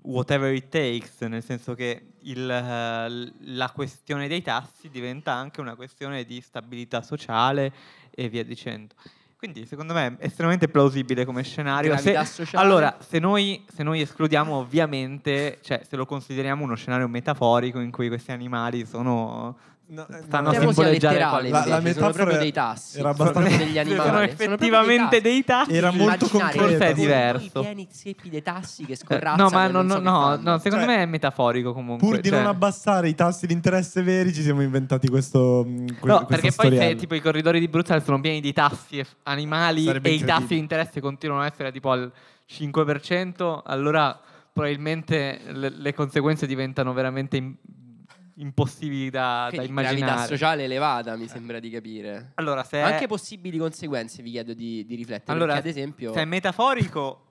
whatever it takes, nel senso che il, la questione dei tassi diventa anche una questione di stabilità sociale e via dicendo. Quindi secondo me è estremamente plausibile come scenario. Se, allora, se noi, se noi escludiamo ovviamente, cioè se lo consideriamo uno scenario metaforico in cui questi animali sono... No, eh, stanno a simboleggiare la, la metafora proprio dei tassi, era abbastanza... sono degli animali, sono effettivamente dei tassi, era molto concreto, è diverso, i pieni zeppi dei tassi che scorrazzano. No, ma no, non so no, no, secondo cioè, me è metaforico comunque. Pur di cioè... non abbassare i tassi di interesse veri, ci siamo inventati questo que- No, perché storiella. Poi se, tipo i corridori di Bruxelles sono pieni di tassi animali sarebbe e i tassi di interesse continuano a essere tipo al cinque per cento, allora probabilmente le, le conseguenze diventano veramente in- impossibili da, da immaginare. Gravità sociale elevata, mi sembra di capire. Allora, se anche è... possibili conseguenze vi chiedo di, di riflettere, allora, perché ad esempio se è metaforico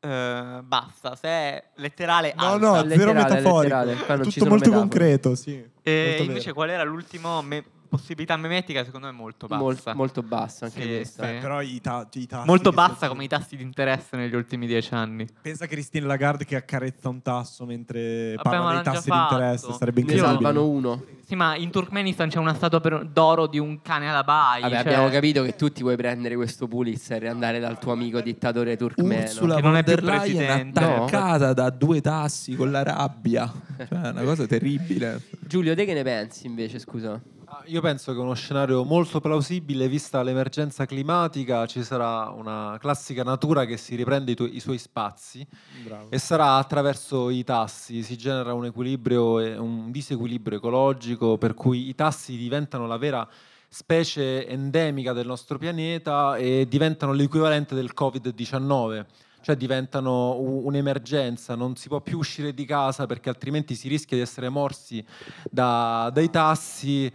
eh, basta, se è letterale no alta. No, zero metaforico, letterale, tutto molto concreto, sì. E molto invece vero. Qual era l'ultimo me- possibilità memetica? Secondo me molto bassa. Mol- molto bassa anche sì, questa. Sì. Eh, però i ta- i tassi molto bassa sono... come i tassi di interesse negli ultimi dieci anni. Pensa Christine Lagarde che accarezza un tasso mentre vabbè, parla dei tassi di interesse, sarebbe incredibile. Ne salvano uno. Sì, ma in Turkmenistan c'è una statua per... d'oro di un cane alla baia. Vabbè, cioè... abbiamo capito che tu ti vuoi prendere questo Pulitzer e andare dal tuo amico dittatore turkmeno Ursula che non è più presidente, attaccata no? da due tassi con la rabbia. Cioè, è una cosa terribile. Giulio, te che ne pensi invece, scusa? Io penso che uno scenario molto plausibile, vista l'emergenza climatica, ci sarà una classica natura che si riprende i, tu- i suoi spazi. Bravo. E sarà attraverso i tassi, si genera un equilibrio e un disequilibrio ecologico per cui i tassi diventano la vera specie endemica del nostro pianeta e diventano l'equivalente del covid diciannove. Cioè diventano un'emergenza, non si può più uscire di casa perché altrimenti si rischia di essere morsi da, dai tassi.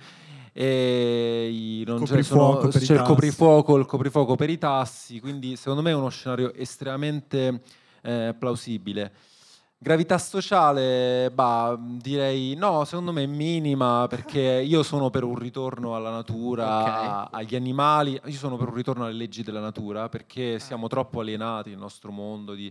E i, non c'è sono, c'è il coprifuoco, il coprifuoco per i tassi, quindi secondo me è uno scenario estremamente eh, plausibile. Gravità sociale, bah, direi no, secondo me è minima, perché io sono per un ritorno alla natura, okay. agli animali, io sono per un ritorno alle leggi della natura, perché siamo troppo alienati nel nostro mondo di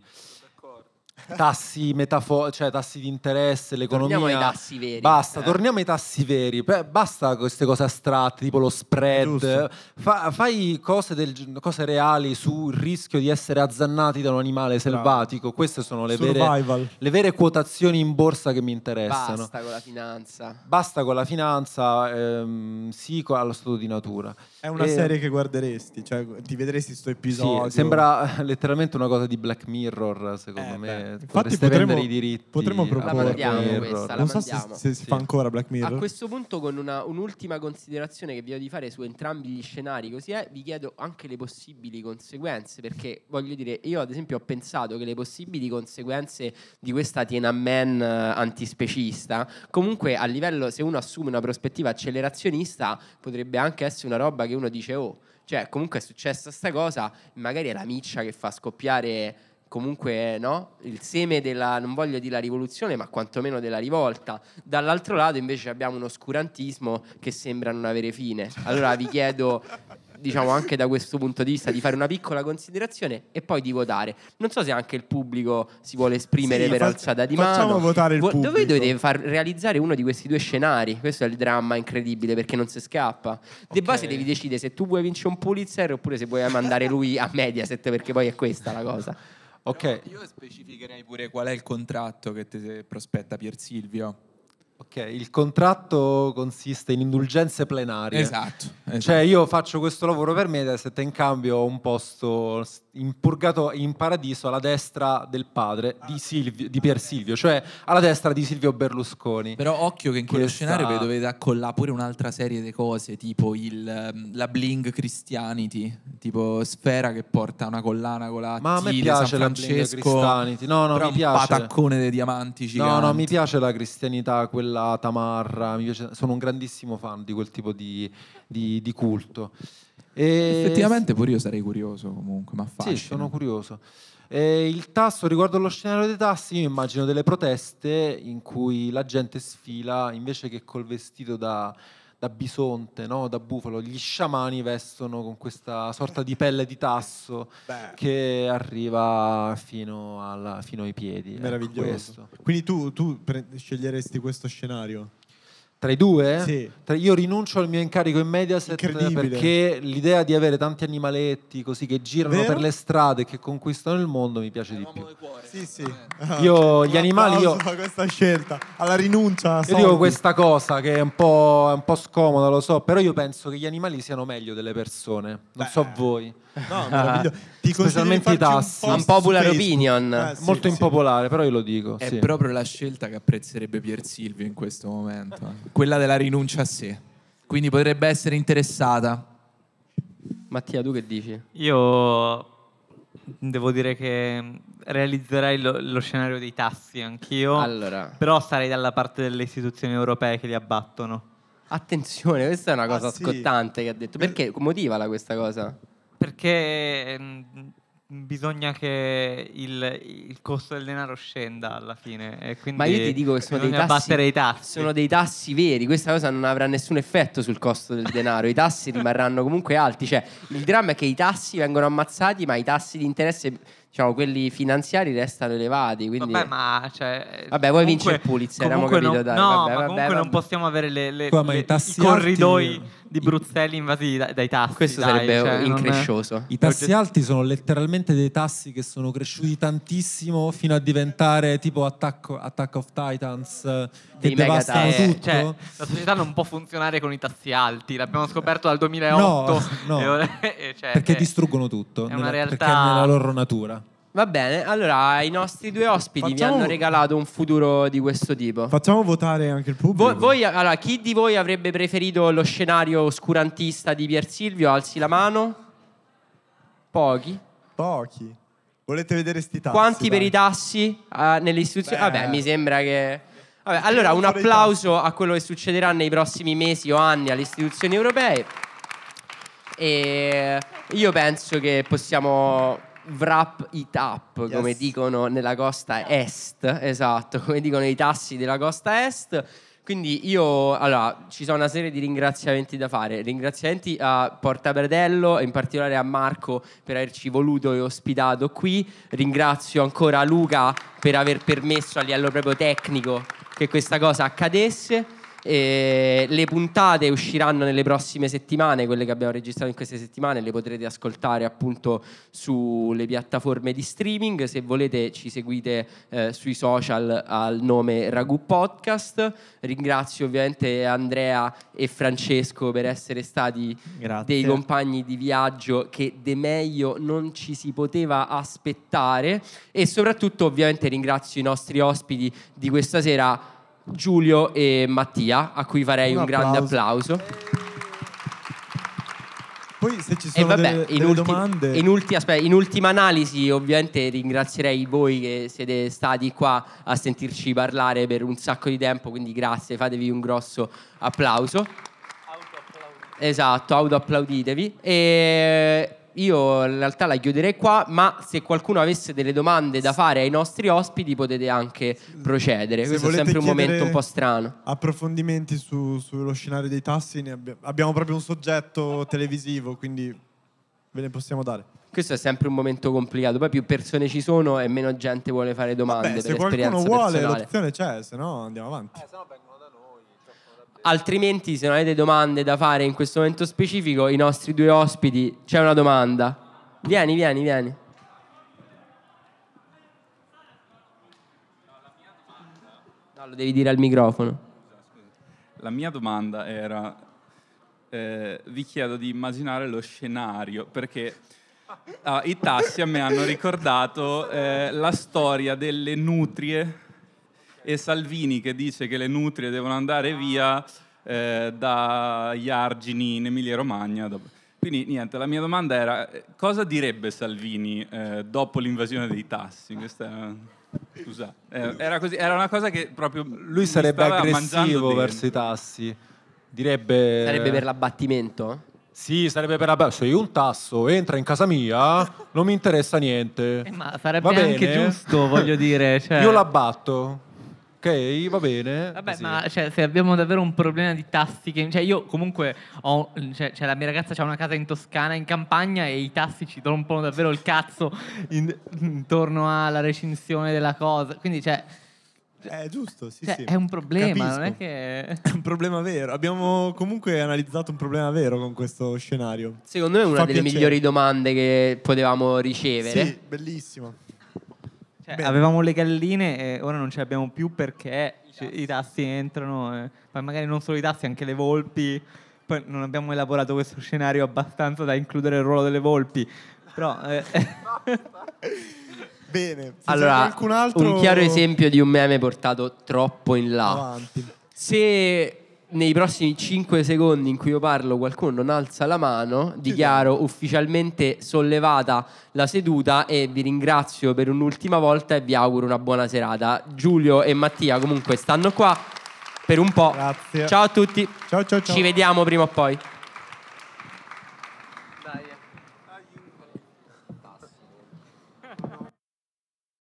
tassi metafo- cioè tassi di interesse, l'economia. Torniamo ai tassi veri. Basta, eh. torniamo ai tassi veri. Beh, basta queste cose astratte, tipo lo spread. Fa- fai cose, del- cose reali sul rischio di essere azzannati da un animale selvatico. Bravo. Queste sono le vere, le vere quotazioni in borsa che mi interessano. Basta con la finanza. Basta con la finanza, ehm, sì, allo stato di natura. È una e... serie che guarderesti, cioè ti vedresti sto episodio. Sì, sembra letteralmente una cosa di Black Mirror, secondo eh, me. Beh. Infatti potremmo, i diritti, potremmo proporre questa, non so se, se si sì. fa ancora Black Mirror. A questo punto, con una, un'ultima considerazione che vi ho di fare su entrambi gli scenari, così è, vi chiedo anche le possibili conseguenze, perché voglio dire, io ad esempio ho pensato che le possibili conseguenze di questa Tiananmen antispecista, comunque a livello, se uno assume una prospettiva accelerazionista, potrebbe anche essere una roba che uno dice oh, cioè comunque è successa sta cosa, magari è la miccia che fa scoppiare comunque no, il seme della, non voglio dire la rivoluzione, ma quantomeno della rivolta. Dall'altro lato invece abbiamo un oscurantismo che sembra non avere fine. Allora vi chiedo, diciamo anche da questo punto di vista, di fare una piccola considerazione e poi di votare. Non so se anche il pubblico si vuole esprimere sì, per fa- alzata di facciamo mano. Facciamo votare il Vo- pubblico. Dove dovete far realizzare uno di questi due scenari? Questo è il dramma incredibile, perché non si scappa. Okay. De base devi decidere se tu vuoi vincere un Pulitzer oppure se vuoi mandare lui a Mediaset, perché poi è questa la cosa. Okay. Io specificherei pure qual è il contratto che ti prospetta Pier Silvio. Ok, il contratto consiste in indulgenze plenarie. Esatto, esatto. Cioè io faccio questo lavoro per Mediaset e in cambio ho un posto in purgato, in paradiso alla destra del padre di, Silvio, di Pier Silvio, cioè alla destra di Silvio Berlusconi. Però occhio che in quello Questa... scenario vi dovete accollare pure un'altra serie di cose, tipo il, la bling Christianity, tipo Sfera che porta una collana con la Ma a me piace la bling Christianity. No, no, mi piace. Un pataccone dei diamanti giganti. No, no, mi piace la cristianità, quella la tamarra, mi piace, sono un grandissimo fan di quel tipo di, di, di culto. E effettivamente pure io sarei curioso comunque, ma sì, sono curioso. E il tasso, riguardo allo scenario dei tassi, io immagino delle proteste in cui la gente sfila invece che col vestito da, da bisonte, no? Da bufalo, gli sciamani vestono con questa sorta di pelle di tasso Beh. che arriva fino, alla, fino ai piedi. Meraviglioso. Ecco, quindi tu, tu pre- sceglieresti questo scenario? Tra i due? Sì. Tra, io rinuncio al mio incarico in Mediaset perché l'idea di avere tanti animaletti così che girano Vero? per le strade e che conquistano il mondo mi piace è di più. Sì, sì. Eh. Io gli animali io questa scelta, alla rinuncia. Io dico questa cosa che è un po', è un po' scomoda, lo so, però io penso che gli animali siano meglio delle persone. Non Beh. so voi. No, meraviglioso. Ti specialmente i tassi. Un popular opinion. Eh, sì, Molto sì, impopolare, sì. però io lo dico. È sì. proprio la scelta che apprezzerebbe Pier Silvio in questo momento. Quella della rinuncia a sé. Quindi potrebbe essere interessata. Mattia, tu che dici? Io devo dire che realizzerei lo, lo scenario dei tassi anch'io. Allora. Però sarei dalla parte delle istituzioni europee che li abbattono. Attenzione, questa è una cosa ah, scottante sì. che ha detto. Perché? Motivala questa cosa? Perché mh, bisogna che il, il costo del denaro scenda alla fine. E quindi Ma io ti dico che sono dei, tassi, i tassi. sono dei tassi veri. Questa cosa non avrà nessun effetto sul costo del denaro. I tassi rimarranno comunque alti. Cioè, il dramma è che i tassi vengono ammazzati, ma i tassi di interesse, diciamo, quelli finanziari restano elevati. Quindi... Vabbè, ma cioè, vabbè, voi vince il Pulitzer. Comunque non, capito, dai, no, vabbè, ma comunque vabbè, non possiamo avere le, le, Qua, le, i, i corridoi di Bruxelles invasi dai, dai tassi. Questo dai, sarebbe cioè, increscioso. È... I tassi alti sono letteralmente dei tassi che sono cresciuti tantissimo fino a diventare tipo Attack, Attack of Titans, che dei devastano mega tutto. Cioè, la società non può funzionare con i tassi alti. L'abbiamo scoperto dal duemilaotto. No, no, e cioè, perché distruggono tutto. È una realtà... Perché è nella loro natura. Va bene, allora i nostri due ospiti Facciamo... mi hanno regalato un futuro di questo tipo. Facciamo votare anche il pubblico. Voi, voi, allora, chi di voi avrebbe preferito lo scenario oscurantista di Pier Silvio? Alzi la mano. Pochi. Pochi. Volete vedere sti tassi? Quanti dai. per i tassi uh, nelle istituzioni? Beh. Vabbè, mi sembra che... Vabbè, allora un applauso a quello che succederà nei prossimi mesi o anni alle istituzioni europee. E io penso che possiamo... wrap it up, yes. come dicono nella costa est, esatto, come dicono i tassi della costa est. Quindi io, allora, ci sono una serie di ringraziamenti da fare. Ringraziamenti a Porta Pratello, in particolare a Marco per averci voluto e ospitato qui. Ringrazio ancora Luca per aver permesso a livello proprio tecnico che questa cosa accadesse. E le puntate usciranno nelle prossime settimane, quelle che abbiamo registrato in queste settimane le potrete ascoltare appunto sulle piattaforme di streaming. Se volete ci seguite eh, sui social al nome Ragù Podcast. Ringrazio ovviamente Andrea e Francesco per essere stati Grazie. dei compagni di viaggio che de meglio non ci si poteva aspettare, e soprattutto ovviamente ringrazio i nostri ospiti di questa sera, Giulio e Mattia, a cui farei un, un grande applauso. applauso. Poi se ci sono vabbè, delle, in delle ulti, domande... In, ulti, aspetta, in ultima analisi ovviamente ringrazierei voi che siete stati qua a sentirci parlare per un sacco di tempo, quindi grazie, fatevi un grosso applauso. Autoapplauditevi. Esatto, autoapplauditevi. E... io in realtà la chiuderei qua, ma se qualcuno avesse delle domande da fare ai nostri ospiti potete anche procedere. Questo è sempre un momento un po' strano. Approfondimenti su, sullo scenario dei tassi, ne abbiamo, abbiamo proprio un soggetto televisivo, quindi ve ne possiamo dare. Questo è sempre un momento complicato, poi più persone ci sono e meno gente vuole fare domande. Vabbè, per se qualcuno vuole l'opzione c'è, se no andiamo avanti. Eh, se no vengono da noi. Altrimenti, se non avete domande da fare in questo momento specifico, i nostri due ospiti, c'è una domanda. Vieni, vieni, vieni. No, lo devi dire al microfono. La mia domanda era, eh, vi chiedo di immaginare lo scenario, perché ah, i tassi a me hanno ricordato eh, la storia delle nutrie e Salvini che dice che le nutrie devono andare via eh, dagli argini in Emilia-Romagna. Quindi niente, la mia domanda era cosa direbbe Salvini eh, dopo l'invasione dei tassi? Questa, scusa, eh, era, così, era una cosa che proprio lui sarebbe aggressivo verso i tassi, direbbe sarebbe per l'abbattimento? Sì, sarebbe per la... Se un tasso entra in casa mia, non mi interessa niente. Eh, ma sarebbe anche giusto, voglio dire. Cioè... Io l'abbatto. Ok, va bene. Vabbè, sì. ma cioè, se abbiamo davvero un problema di tassi che... Cioè, io comunque ho... Cioè, cioè, la mia ragazza c'ha una casa in Toscana, in campagna, e i tassi ci rompono davvero il cazzo in... intorno alla recinzione della cosa. Quindi, cioè... È giusto, sì, cioè, sì. È un problema, non è che... È un problema vero. Abbiamo comunque analizzato un problema vero con questo scenario. Secondo me è una delle migliori domande che potevamo ricevere. Sì, bellissimo. Cioè, avevamo le galline e ora non ce le abbiamo più perché i tassi, i tassi entrano. Eh. Ma magari non solo i tassi, anche le volpi. Poi non abbiamo elaborato questo scenario abbastanza da includere il ruolo delle volpi. Però... Eh, Bene, allora, qualcun altro... un chiaro esempio di un meme portato troppo in là. Avanti. Se nei prossimi cinque secondi in cui io parlo qualcuno non alza la mano, sì, dichiaro sì. ufficialmente sollevata la seduta e vi ringrazio per un'ultima volta e vi auguro una buona serata. Giulio e Mattia comunque stanno qua per un po'. Grazie. Ciao a tutti. Ciao, ciao, ciao. Ci vediamo prima o poi.